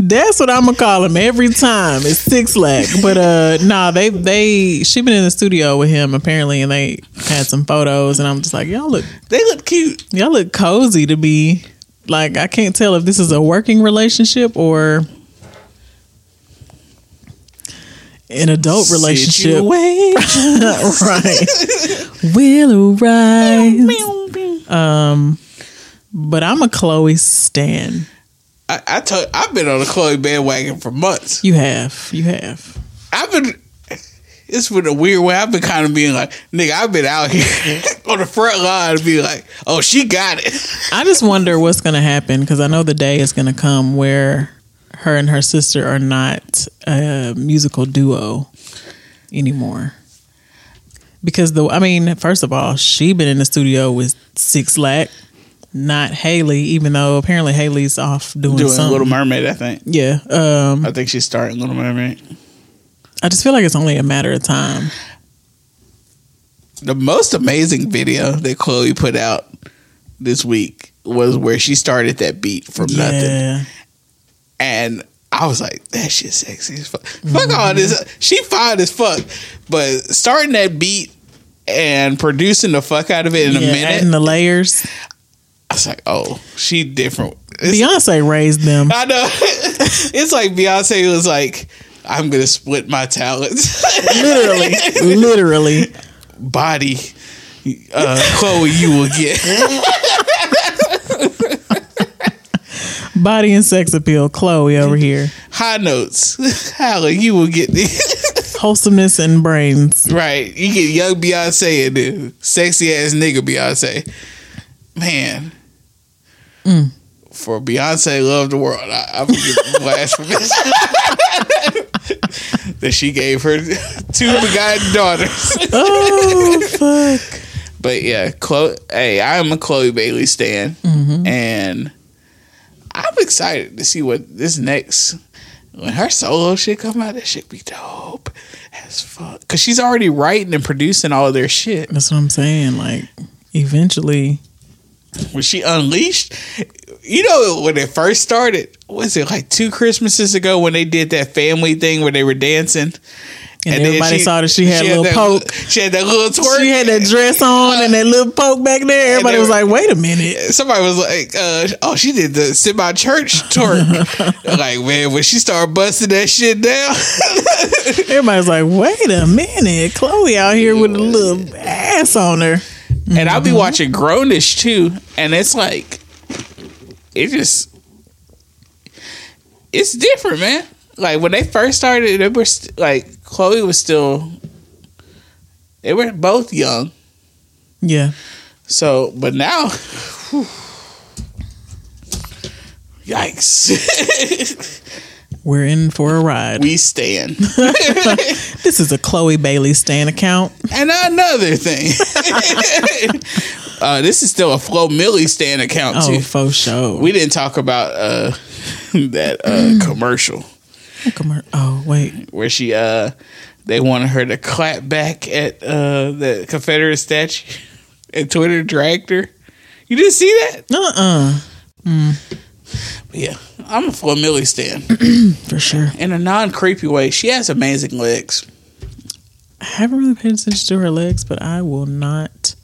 That's what I'm going to call him every time. It's 6 lakh. But she been in the studio with him apparently, and they had some photos, and I'm just like, they look cute. Y'all look cozy to be like, I can't tell if this is a working relationship or an adult relationship. Right. Will arise. But I'm a Chloe stan. I've been on the Chloe bandwagon for months. You have. It's been a weird way. I've been kind of being like, nigga, I've been out here on the front line to be like, oh, she got it. I just wonder what's going to happen, because I know the day is going to come where her and her sister are not a musical duo anymore. Because first of all, she been in the studio with 6 lakh. Not Haley, even though apparently Haley's off doing something. Little Mermaid, I think. Yeah. I think she's starting Little Mermaid. I just feel like it's only a matter of time. The most amazing video that Chloe put out this week was where she started that beat from nothing. And I was like, that shit's sexy as fuck. Fuck all this. She fine as fuck. But starting that beat and producing the fuck out of it in a minute. Adding the layers. I was like, oh, she different. Beyonce raised them. I know. It's like Beyonce was like, I'm going to split my talents. Literally. Body. Chloe, you will get. Body and sex appeal. Chloe over here. High notes. Hallie, you will get this. Wholesomeness and brains. Right. You get young Beyonce and then sexy ass nigga Beyonce. Man. For Beyonce Love the World, I forget the last from this that she gave her 2 begotten daughters. Oh fuck. But yeah, Chloe. Hey, I'm a Chloe Bailey stan. And I'm excited to see what this next, when her solo shit come out. That shit be dope as fuck, cause she's already writing and producing all of their shit. That's what I'm saying. Like, eventually when she unleashed, you know, when it first started, was it like 2 Christmases ago when they did that family thing where they were dancing? And everybody saw that she had a little poke. She had that little twerk. She had that dress on and that little poke back there. Everybody was like, wait a minute. Somebody was like, oh, she did the sit by church twerk. Like, man, when she started busting that shit down. Everybody's like, wait a minute. Chloe out here with a little ass on her. And I'll be watching Grownish too, and it's like, it's different, man. Like when they first started, they were like, Chloe was still, they were both young. Yeah. So, but now, whew, yikes. We're in for a ride. We stan. This is a Chloe Bailey stan account. And another thing. This is still a Flo Millie stan account, too. Oh, for sure. We didn't talk about that commercial. Oh, wait. Where she, they wanted her to clap back at the Confederate statue. And Twitter dragged her. You didn't see that? But yeah, I'm a Flo Millie stan. For sure. In a non-creepy way. She has amazing legs. I haven't really paid attention to her legs, but I will not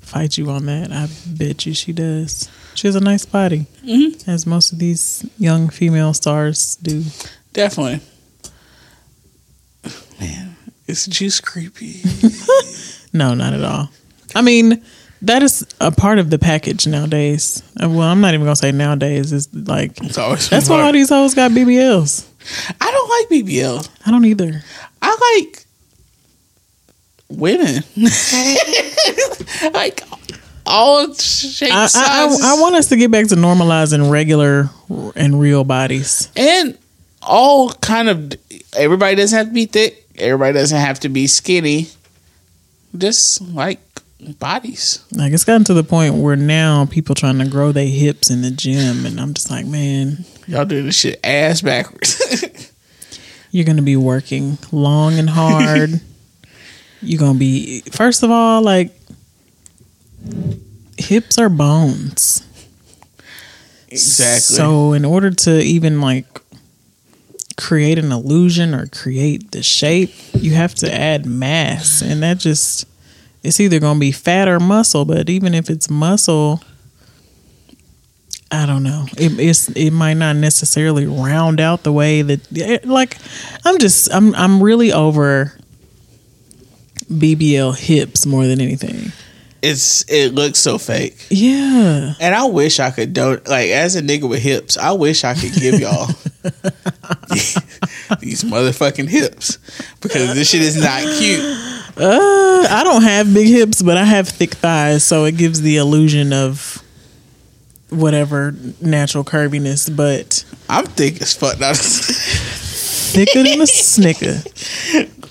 fight you on that. I bet you she does. She has a nice body. As most of these young female stars do. Definitely. Man, isn't she creepy? No, not at all. I mean, that is a part of the package nowadays. Well, I'm not even going to say nowadays. It's like, that's why all these hoes got BBLs. I don't like BBLs. I don't either. I like women. Like all shapes, sizes. I want us to get back to normalizing regular and real bodies. And all kind of, everybody doesn't have to be thick. Everybody doesn't have to be skinny. Just like bodies. Like, it's gotten to the point where now people trying to grow their hips in the gym, and I'm just like, man, y'all do this shit ass backwards. You're gonna be working long and hard. You're gonna be, first of all, like, hips are bones. Exactly. So in order to even like create an illusion or create the shape, you have to add mass, and that just, it's either gonna be fat or muscle. But even if it's muscle, I don't know, it might not necessarily round out the way that I'm really over BBL hips more than anything. It looks so fake. Yeah. And I wish I could as a nigga with hips, I wish I could give y'all these motherfucking hips, because this shit is not cute. I don't have big hips, but I have thick thighs, so it gives the illusion of whatever natural curviness, but I'm thick as fuck. Thicker than a snicker.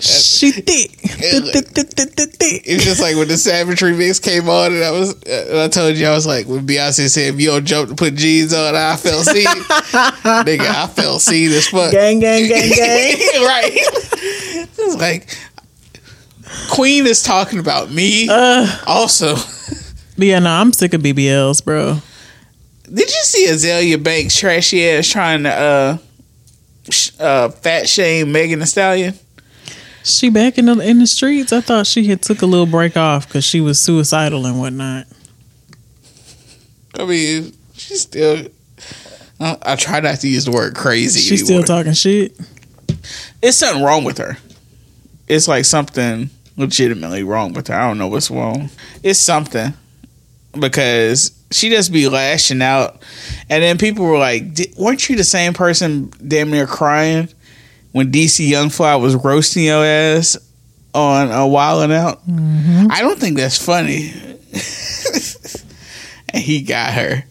She thick. It's just like when the Savage remix came on, and I told you, I was like, when Beyonce said, if you don't jump to put jeans on, I felt seen. Nigga, I felt seen as fuck. Gang, gang, gang, gang. Right. It's like, Queen is talking about me also. But yeah, no, I'm sick of BBLs, bro. Did you see Azalea Banks trashy ass trying to fat shame Megan Thee Stallion? She back in the streets. I thought she had took a little break off because she was suicidal and whatnot. I mean, she's still. I try not to use the word crazy. She's anymore. Still talking shit. It's something wrong with her. It's like something legitimately wrong with her. I don't know what's wrong. It's something, because she just be lashing out, and then people were like, "Weren't you the same person, damn near crying, when DC Youngfly was roasting your ass on a Wildin' Out?" Mm-hmm. I don't think that's funny. And he got her.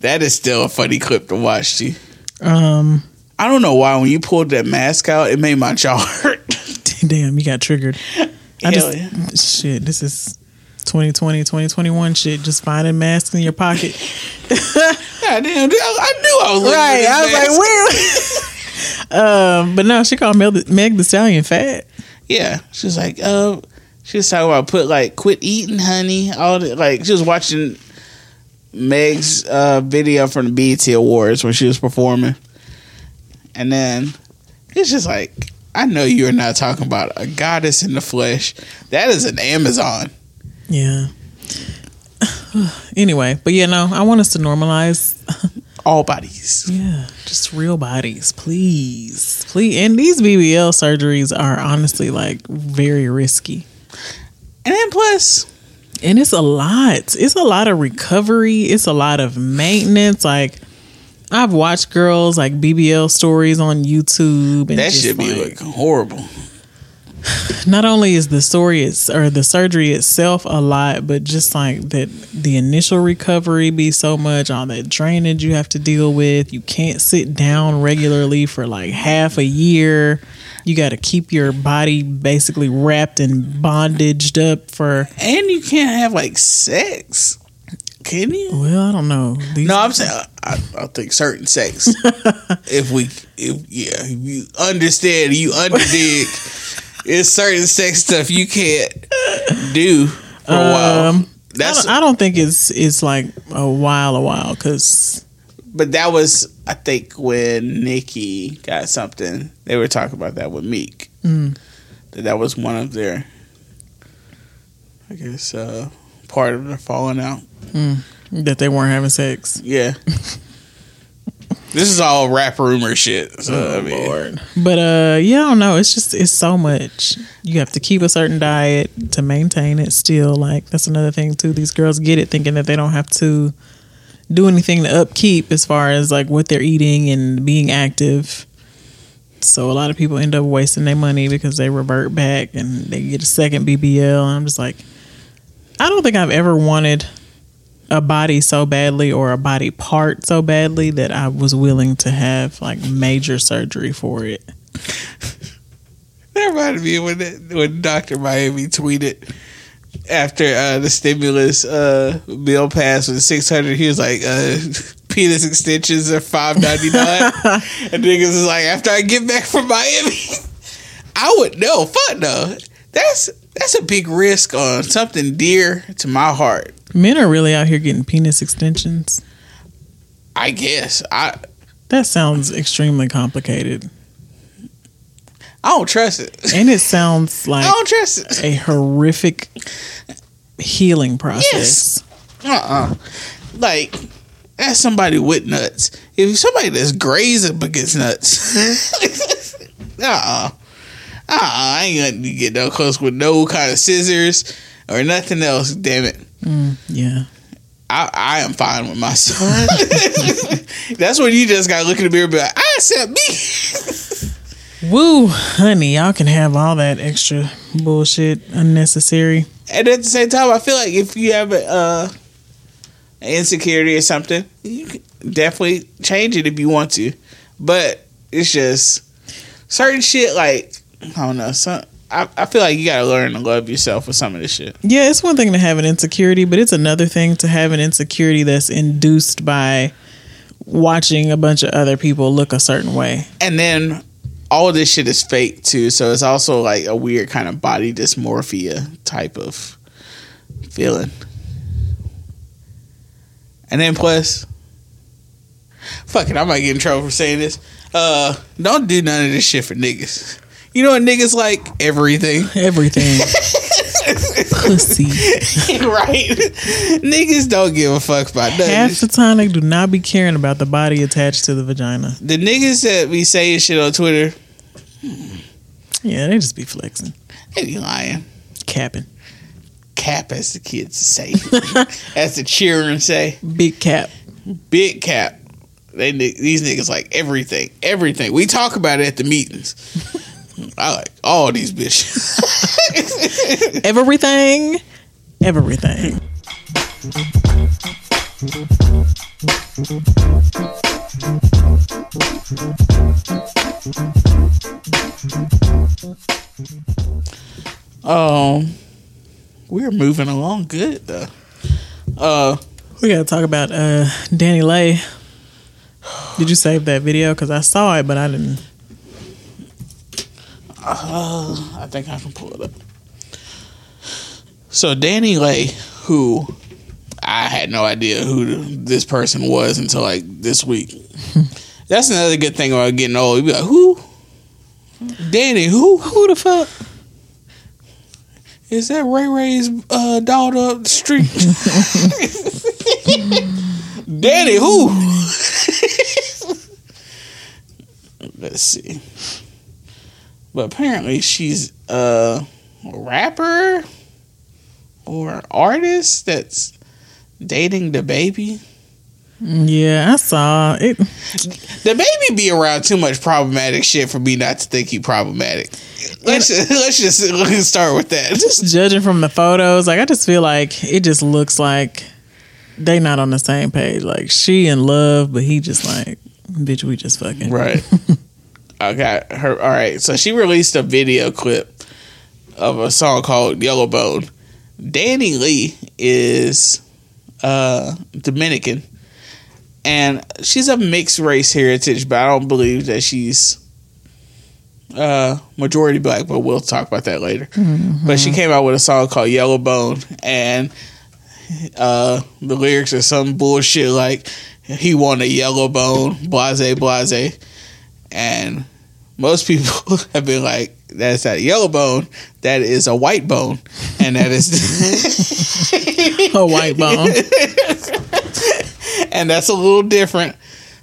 That is still a funny clip to watch. Too. I don't know why when you pulled that mask out, it made my jaw hurt. Damn, you got triggered. Shit, this is 2020, 2021 shit. Just finding masks in your pocket. God damn, I knew I was looking right. I was mask. Like, where? But no, she called Meg Thee Stallion fat. Yeah, she was like, she was talking about quit eating, honey. All that, like, she was watching Meg's video from the BET Awards when she was performing, and then it's just like, I know you're not talking about a goddess in the flesh. That is an Amazon. Yeah. Anyway, but yeah, no, I want us to normalize all bodies. Yeah, just real bodies, please, please. And these BBL surgeries are honestly like very risky, and then plus it's a lot. It's a lot of recovery. It's a lot of maintenance. Like, I've watched girls like BBL stories on YouTube, and that shit be like horrible. Not only is the story or the surgery itself a lot, but just like that, the initial recovery be so much, all that drainage you have to deal with. You can't sit down regularly for like half a year. You got to keep your body basically wrapped and bondaged up for. And you can't have like sex. Can you? Well, I don't know. I'm saying I think certain sex. If you understand, you underdig. It's certain sex stuff you can't do for a while. I don't think it's like a while, because. But that was, I think, when Nikki got something. They were talking about that with Meek. Mm. That was one of their, I guess, part of their falling out. Mm. That they weren't having sex. Yeah. This is all rap rumor shit. So, oh, I mean. Lord. But yeah, I don't know. It's just, it's so much. You have to keep a certain diet to maintain it still. Like, that's another thing too. These girls get it thinking that they don't have to do anything to upkeep as far as like what they're eating and being active. So a lot of people end up wasting their money because they revert back and they get a second BBL. And I'm just like, I don't think I've ever wanted a body so badly or a body part so badly that I was willing to have like major surgery for it. That reminded me when Dr. Miami tweeted after the stimulus bill passed with $600, he was like, penis extensions are $5.99. And niggas is like, after I get back from Miami, I would know. Fuck no. That's a big risk on something dear to my heart. Men are really out here getting penis extensions. I guess. That sounds extremely complicated. I don't trust it. And it sounds like I don't trust it. A horrific healing process. Yes. Like, that's somebody with nuts. If somebody that's grazing but gets nuts. I ain't gonna get no close with no kind of scissors or nothing else, damn it. Yeah. I am fine with my son. That's when you just gotta look in the mirror and be like, I accept me. Woo, honey, y'all can have all that extra bullshit unnecessary. And at the same time, I feel like if you have an insecurity or something, you can definitely change it if you want to. But it's just certain shit, like, I don't know, I feel like you gotta learn to love yourself with some of this shit. Yeah, it's one thing to have an insecurity, but it's another thing to have an insecurity that's induced by watching a bunch of other people look a certain way. And then all of this shit is fake too, so it's also like a weird kind of body dysmorphia type of feeling. And then plus, fuck it, I might get in trouble for saying this. Don't do none of this shit for niggas. You know what niggas like? Everything. Pussy. Right? Niggas don't give a fuck about nothing. Half the time they do not be caring about the body attached to the vagina. The niggas that be saying shit on Twitter, yeah, they just be flexing. They be lying. Capping. Cap, as the kids say. As the children say. Big cap. Big cap. These niggas like everything. Everything. We talk about it at the meetings. I like all these bitches. Everything. We're moving along good though. We gotta talk about Dani Leigh. Did you save that video? Because I saw it, but I didn't. I think I can pull it up. So Dani Leigh, who I had no idea who this person was until like this week. That's another good thing about getting old. You be like, who? Dani, who? Who the fuck? Is that Ray Ray's daughter up the street? Dani, who? Let's see. But apparently she's a rapper or artist that's dating the baby. Yeah, I saw it. The baby be around too much problematic shit for me not to think he problematic. Let's just start with that. Just judging from the photos, like I just feel like it just looks like they not on the same page. Like she in love, but he just like, bitch, we just fucking. Right. Okay, her. All right, so she released a video clip of a song called Yellow Bone. Dani Leigh is Dominican, and she's of mixed race heritage, but I don't believe that she's majority black, but we'll talk about that later. Mm-hmm. But she came out with a song called Yellow Bone, and the lyrics are some bullshit like, he want a yellow bone, blase, blase. And most people have been like, that's not a yellow bone, that is a white bone. And that is a white bone. And that's a little different.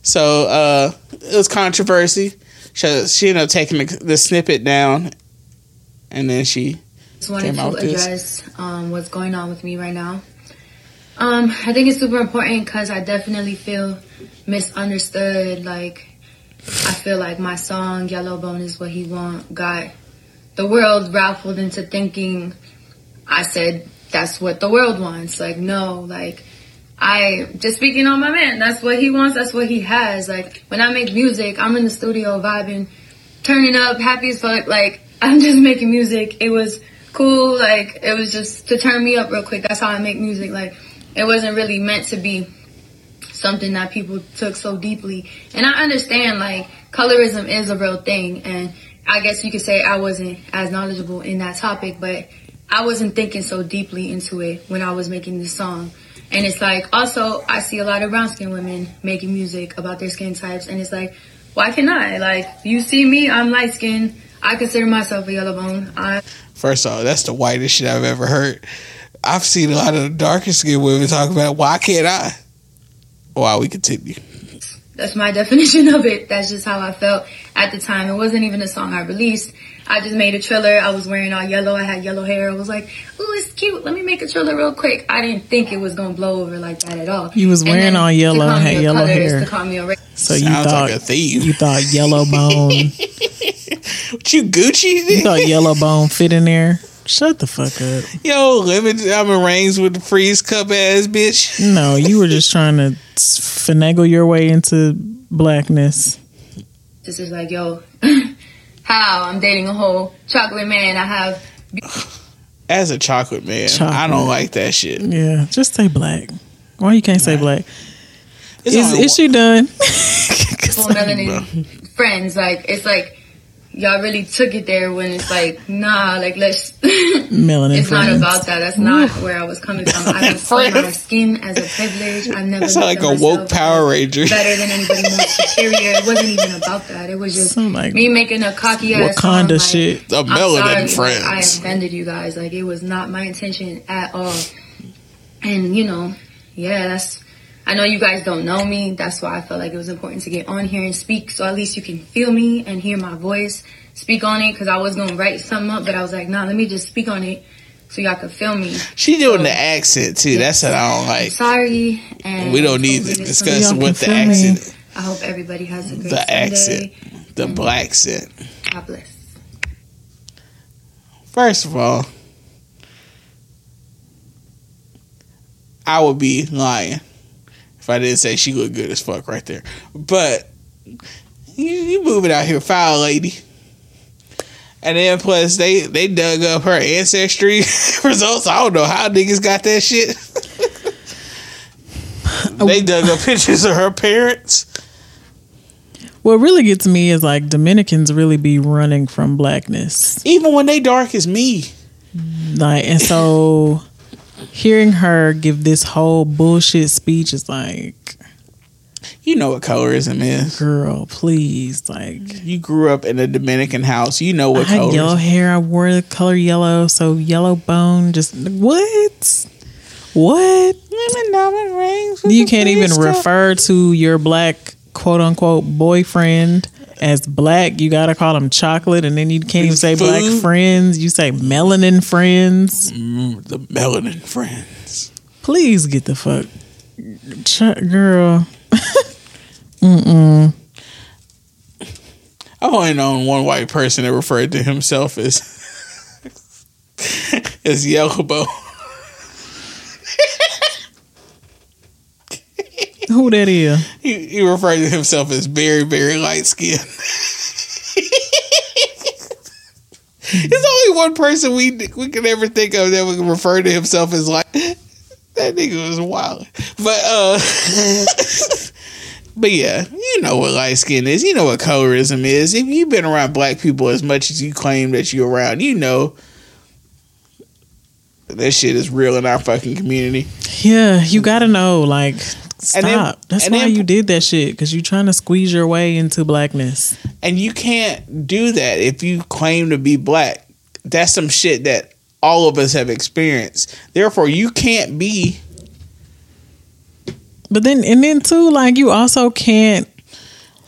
So it was controversy. She ended up taking the snippet down. And then she came out with this. I just wanted to address what's going on with me right now. I think it's super important because I definitely feel misunderstood, like... I feel like my song, Yellow Bone Is What He Want, got the world raffled into thinking I said that's what the world wants. Like, no, like, I just speaking on my man. That's what he wants. That's what he has. Like, when I make music, I'm in the studio vibing, turning up, happy as fuck. Like, I'm just making music. It was cool. Like, it was just to turn me up real quick. That's how I make music. Like, it wasn't really meant to be something that people took so deeply. And I understand, like, colorism is a real thing. And I guess you could say I wasn't as knowledgeable in that topic, but I wasn't thinking so deeply into it when I was making this song. And it's like, also, I see a lot of brown-skinned women making music about their skin types. And it's like, why can't I? Like, you see me, I'm light-skinned. I consider myself a yellow bone. First of all, that's the whitest shit I've ever heard. I've seen a lot of darker-skinned women talk about, why can't I? Wow, we continue. That's my definition of it. That's just how I felt at the time. It wasn't even a song I released. I just made a trailer. I was wearing all yellow. I had yellow hair. I was like, ooh, it's cute. Let me make a trailer real quick. I didn't think it was going to blow over like that at all. You was wearing all yellow and had yellow hair. So you thought, like, a thief. You thought yellow bone. What you Gucci? You thought yellow bone fit in there? Shut the fuck up. Yo, I'm arranged with the freeze cup ass bitch. No, you were just trying to finagle your way into blackness. This is like, yo, how I'm dating a whole chocolate man. I have... As a chocolate man, I don't like that shit. Yeah, just say black. Why you can't say black? Is she done? Melanated friends, like, it's like... Y'all really took it there when it's like, nah, like, let's... Melanin it's friends. Not about that. That's not where I was coming from. I was seeing my skin as a privilege. I never... That's like a woke Power Ranger. Better than anybody more superior. It wasn't even about that. It was just like me making a cocky-ass Wakanda song, shit. Like, the Melanin friends. Like, I offended you guys. Like, it was not my intention at all. And, you know, yeah, that's... I know you guys don't know me. That's why I felt like it was important to get on here and speak. So at least you can feel me and hear my voice. Speak on it, because I was going to write something up, but I was like, nah, let me just speak on it so y'all can feel me. She doing the accent, too. Yeah. That's what I don't like. I'm sorry. And we don't need to discuss what the accent is. I hope everybody has a great Sunday. The accent. The black accent. God bless. First of all, I would be lying if I didn't say she looked good as fuck right there. But you moving out here, foul lady. And then plus they dug up her ancestry results. I don't know how niggas got that shit. They dug up pictures of her parents. What really gets me is, like, Dominicans really be running from blackness. Even when they dark as me. Like, and so... Hearing her give this whole bullshit speech is like... You know what colorism is. Girl, please. Like, you grew up in a Dominican house. You know what colorism is. I had yellow hair. I wore the color yellow. So yellow bone just... What? What? You can't even refer to your black, quote unquote, boyfriend as black. You gotta call them chocolate, and then you can't even say black friends. You say melanin friends. The melanin friends. Please get the fuck, girl. I've only known one white person that referred to himself as as Yellowbo. Who that is? He referred to himself as very, very light skinned. There's only one person we could ever think of that would refer to himself as light. That nigga was wild. But but yeah, you know what light skin is. You know what colorism is. If you've been around black people as much as you claim that you're around, you know that shit is real in our fucking community. Yeah, you gotta know, like... Stop. That's why you did that shit, because you're trying to squeeze your way into blackness. And you can't do that if you claim to be black. That's some shit that all of us have experienced. Therefore, you can't be... But then, and then too, like, you also can't...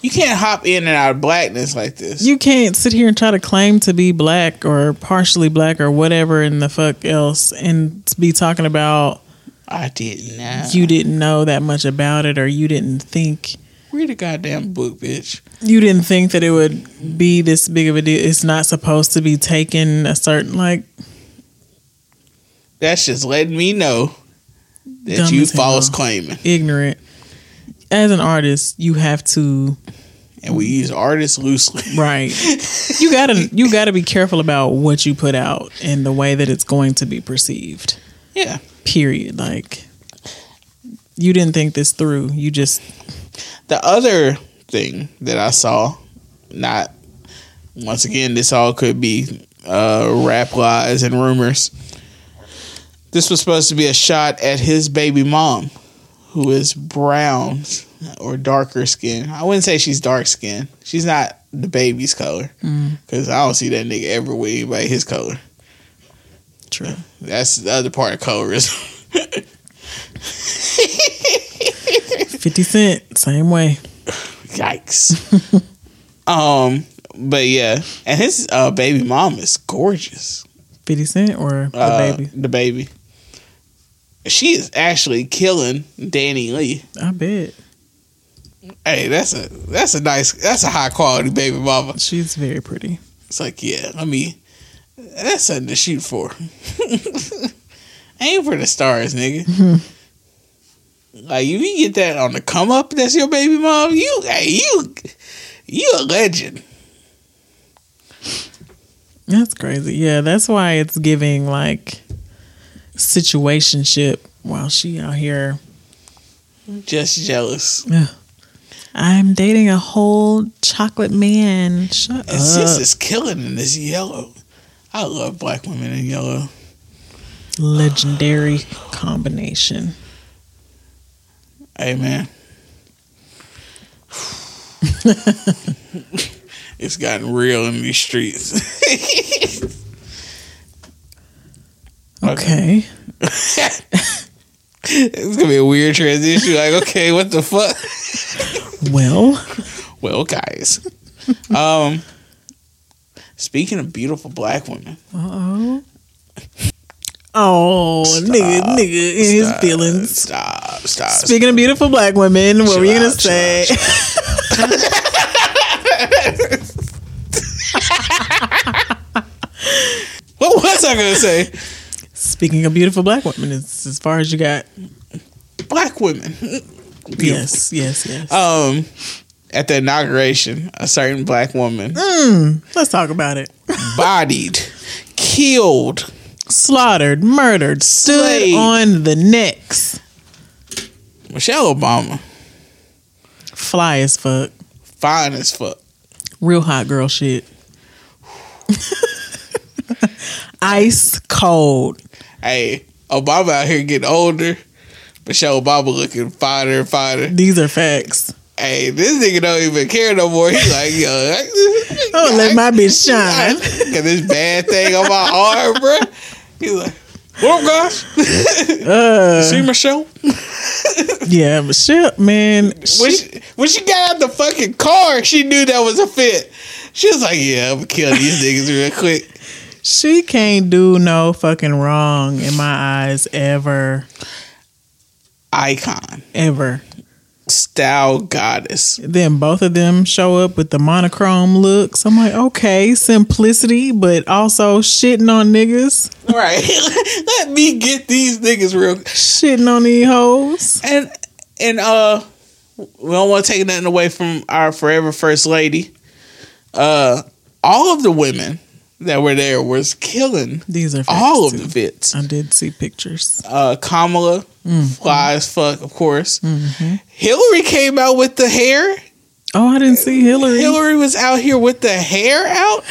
You can't hop in and out of blackness like this. You can't sit here and try to claim to be black or partially black or whatever in the fuck else and be talking about... I didn't know. You didn't know that much about it, or you didn't think... Read a goddamn book, bitch. You didn't think that it would be this big of a deal. It's not supposed to be taken a certain, like... That's just letting me know that you false claiming. Ignorant. As an artist, you have to and we use artists loosely. Right. You gotta be careful about what you put out and the way that it's going to be perceived. Yeah. Period. Like, you didn't think this through. You just... The other thing that I saw, not... Once again, this all could be rap lies and rumors. This was supposed to be a shot at his baby mom, who is brown or darker skin. I wouldn't say she's dark skin. She's not the baby's color, because I don't see that nigga ever with anybody his color. True. That's the other part of colorism. 50 Cent, same way. Yikes. But yeah, and his baby mom is gorgeous. 50 Cent or the baby? The baby. She is actually killing Dani Leigh. I bet. Hey, that's a high quality baby mama. She's very pretty. It's like, yeah, I mean, that's something to shoot for. Aim for the stars, nigga. Mm-hmm. Like, if you get that on the come up, that's your baby mom. You a legend. That's crazy. Yeah, that's why it's giving like situationship while she out here just jealous. Yeah. I'm dating a whole chocolate man. Shut up. Sis is killing in this yellow. I love black women in yellow. Legendary combination. Hey, man. It's gotten real in these streets. Okay. It's gonna be a weird transition. Like, okay, what the fuck? Well, guys. Speaking of beautiful black women. Uh-oh. Oh, stop, nigga in his feelings. Stop. Speaking of beautiful black women, what were you gonna say? What was I gonna say? Speaking of beautiful black women, it's as far as you got. Black women. Beautiful. Yes. At the inauguration, a certain black woman. Let's talk about it. Bodied, killed, slaughtered, murdered, stood on the necks. Michelle Obama. Fly as fuck. Fine as fuck. Real hot girl shit. Ice cold. Hey, Obama out here getting older. Michelle Obama looking finer and finer. These are facts. Hey, this nigga don't even care no more. He's like, yo, don't let my bitch shine. Got this bad thing on my arm, bro. He's like, what up, guys? See Michelle? Yeah, Michelle, man. When she got out the fucking car, she knew that was a fit. She was like, yeah, I'm gonna kill these niggas real quick. She can't do no fucking wrong in my eyes ever. Icon. Ever. Style goddess. Then both of them show up with the monochrome looks. I'm like, okay, simplicity, but also shitting on niggas. Right. Let me get these niggas real. Shitting on these hoes. And we don't want to take nothing away from our forever first lady. All of the women that were there was killing. These are all of the vits. I did see pictures. Kamala, fly as fuck, of course. Mm-hmm. Hillary came out with the hair. Oh, I didn't see Hillary. Hillary was out here with the hair out.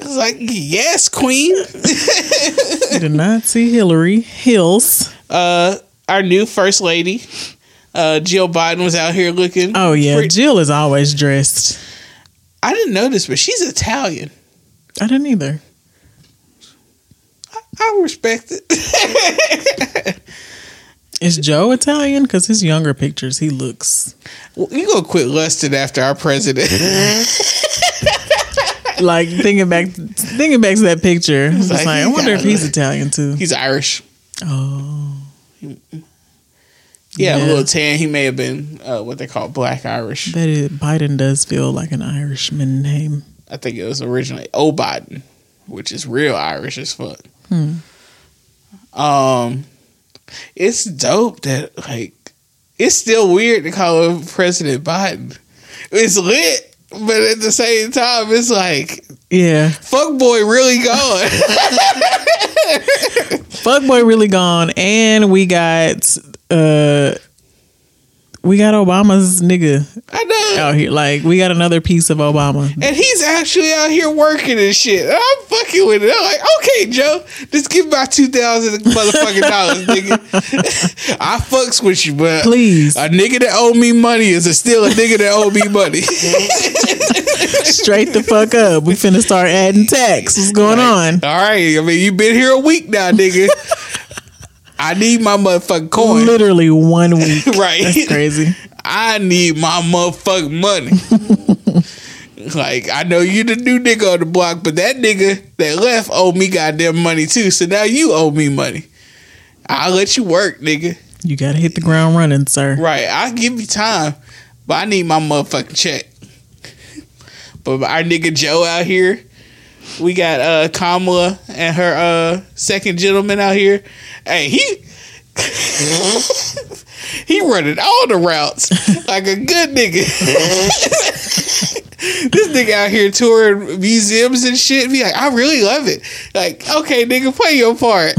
I was like, yes, queen. I did not see Hillary. Hills. Our new first lady, Jill Biden, was out here looking. Oh, yeah. Jill is always dressed. I didn't know this, but she's Italian. I didn't either. I respect it. Is Joe Italian? Because his younger pictures, he looks... Well, you gonna quit lusting after our president. Like, thinking back to that picture, it's like, I wonder if he's Italian, too. He's Irish. Oh. Yeah, a little tan. He may have been what they call black Irish. But Biden does feel like an Irishman name. I think it was originally O'Biden, which is real Irish as fuck. It's dope that, like, it's still weird to call him President Biden. It's lit, but at the same time, it's like, yeah, fuckboy really gone. Fuckboy really gone, and we got Obama's nigga. I know. Out here, like, we got another piece of Obama, and he's actually out here working and shit. I'm fucking with it. I'm like, okay, Joe, just give my $2,000 motherfucking dollars, nigga. I fucks with you, but please, a nigga that owe me money is still a nigga that owe me money. Straight the fuck up. We finna start adding tax. What's going on? All right. I mean, you been here a week now, nigga. I need my motherfucking coin. Literally 1 week. Right. That's crazy. I need my motherfucking money. Like, I know you the new nigga on the block, but that nigga that left owed me goddamn money too. So now you owe me money. I'll let you work, nigga. You gotta hit the ground running, sir. Right. I'll give you time, but I need my motherfucking check. But our nigga Joe out here. We got Kamala and her second gentleman out here. Hey, he he running all the routes like a good nigga. This nigga out here touring museums and shit. Be like, I really love it. Like, okay, nigga, play your part.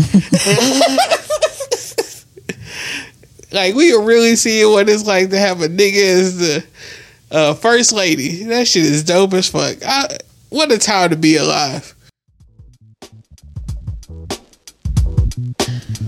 Like, we are really seeing what it's like to have a nigga as the first lady. That shit is dope as fuck. What a time to be alive.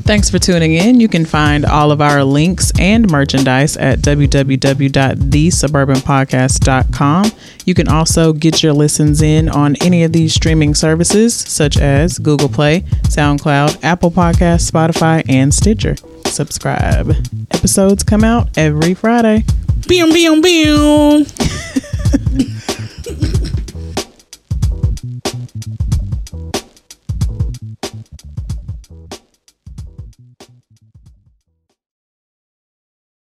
Thanks for tuning in. You can find all of our links and merchandise at www.thesuburbanpodcast.com. You can also get your listens in on any of these streaming services, such as Google Play, SoundCloud, Apple Podcasts, Spotify, and Stitcher. Subscribe. Episodes come out every Friday. Boom, boom, boom.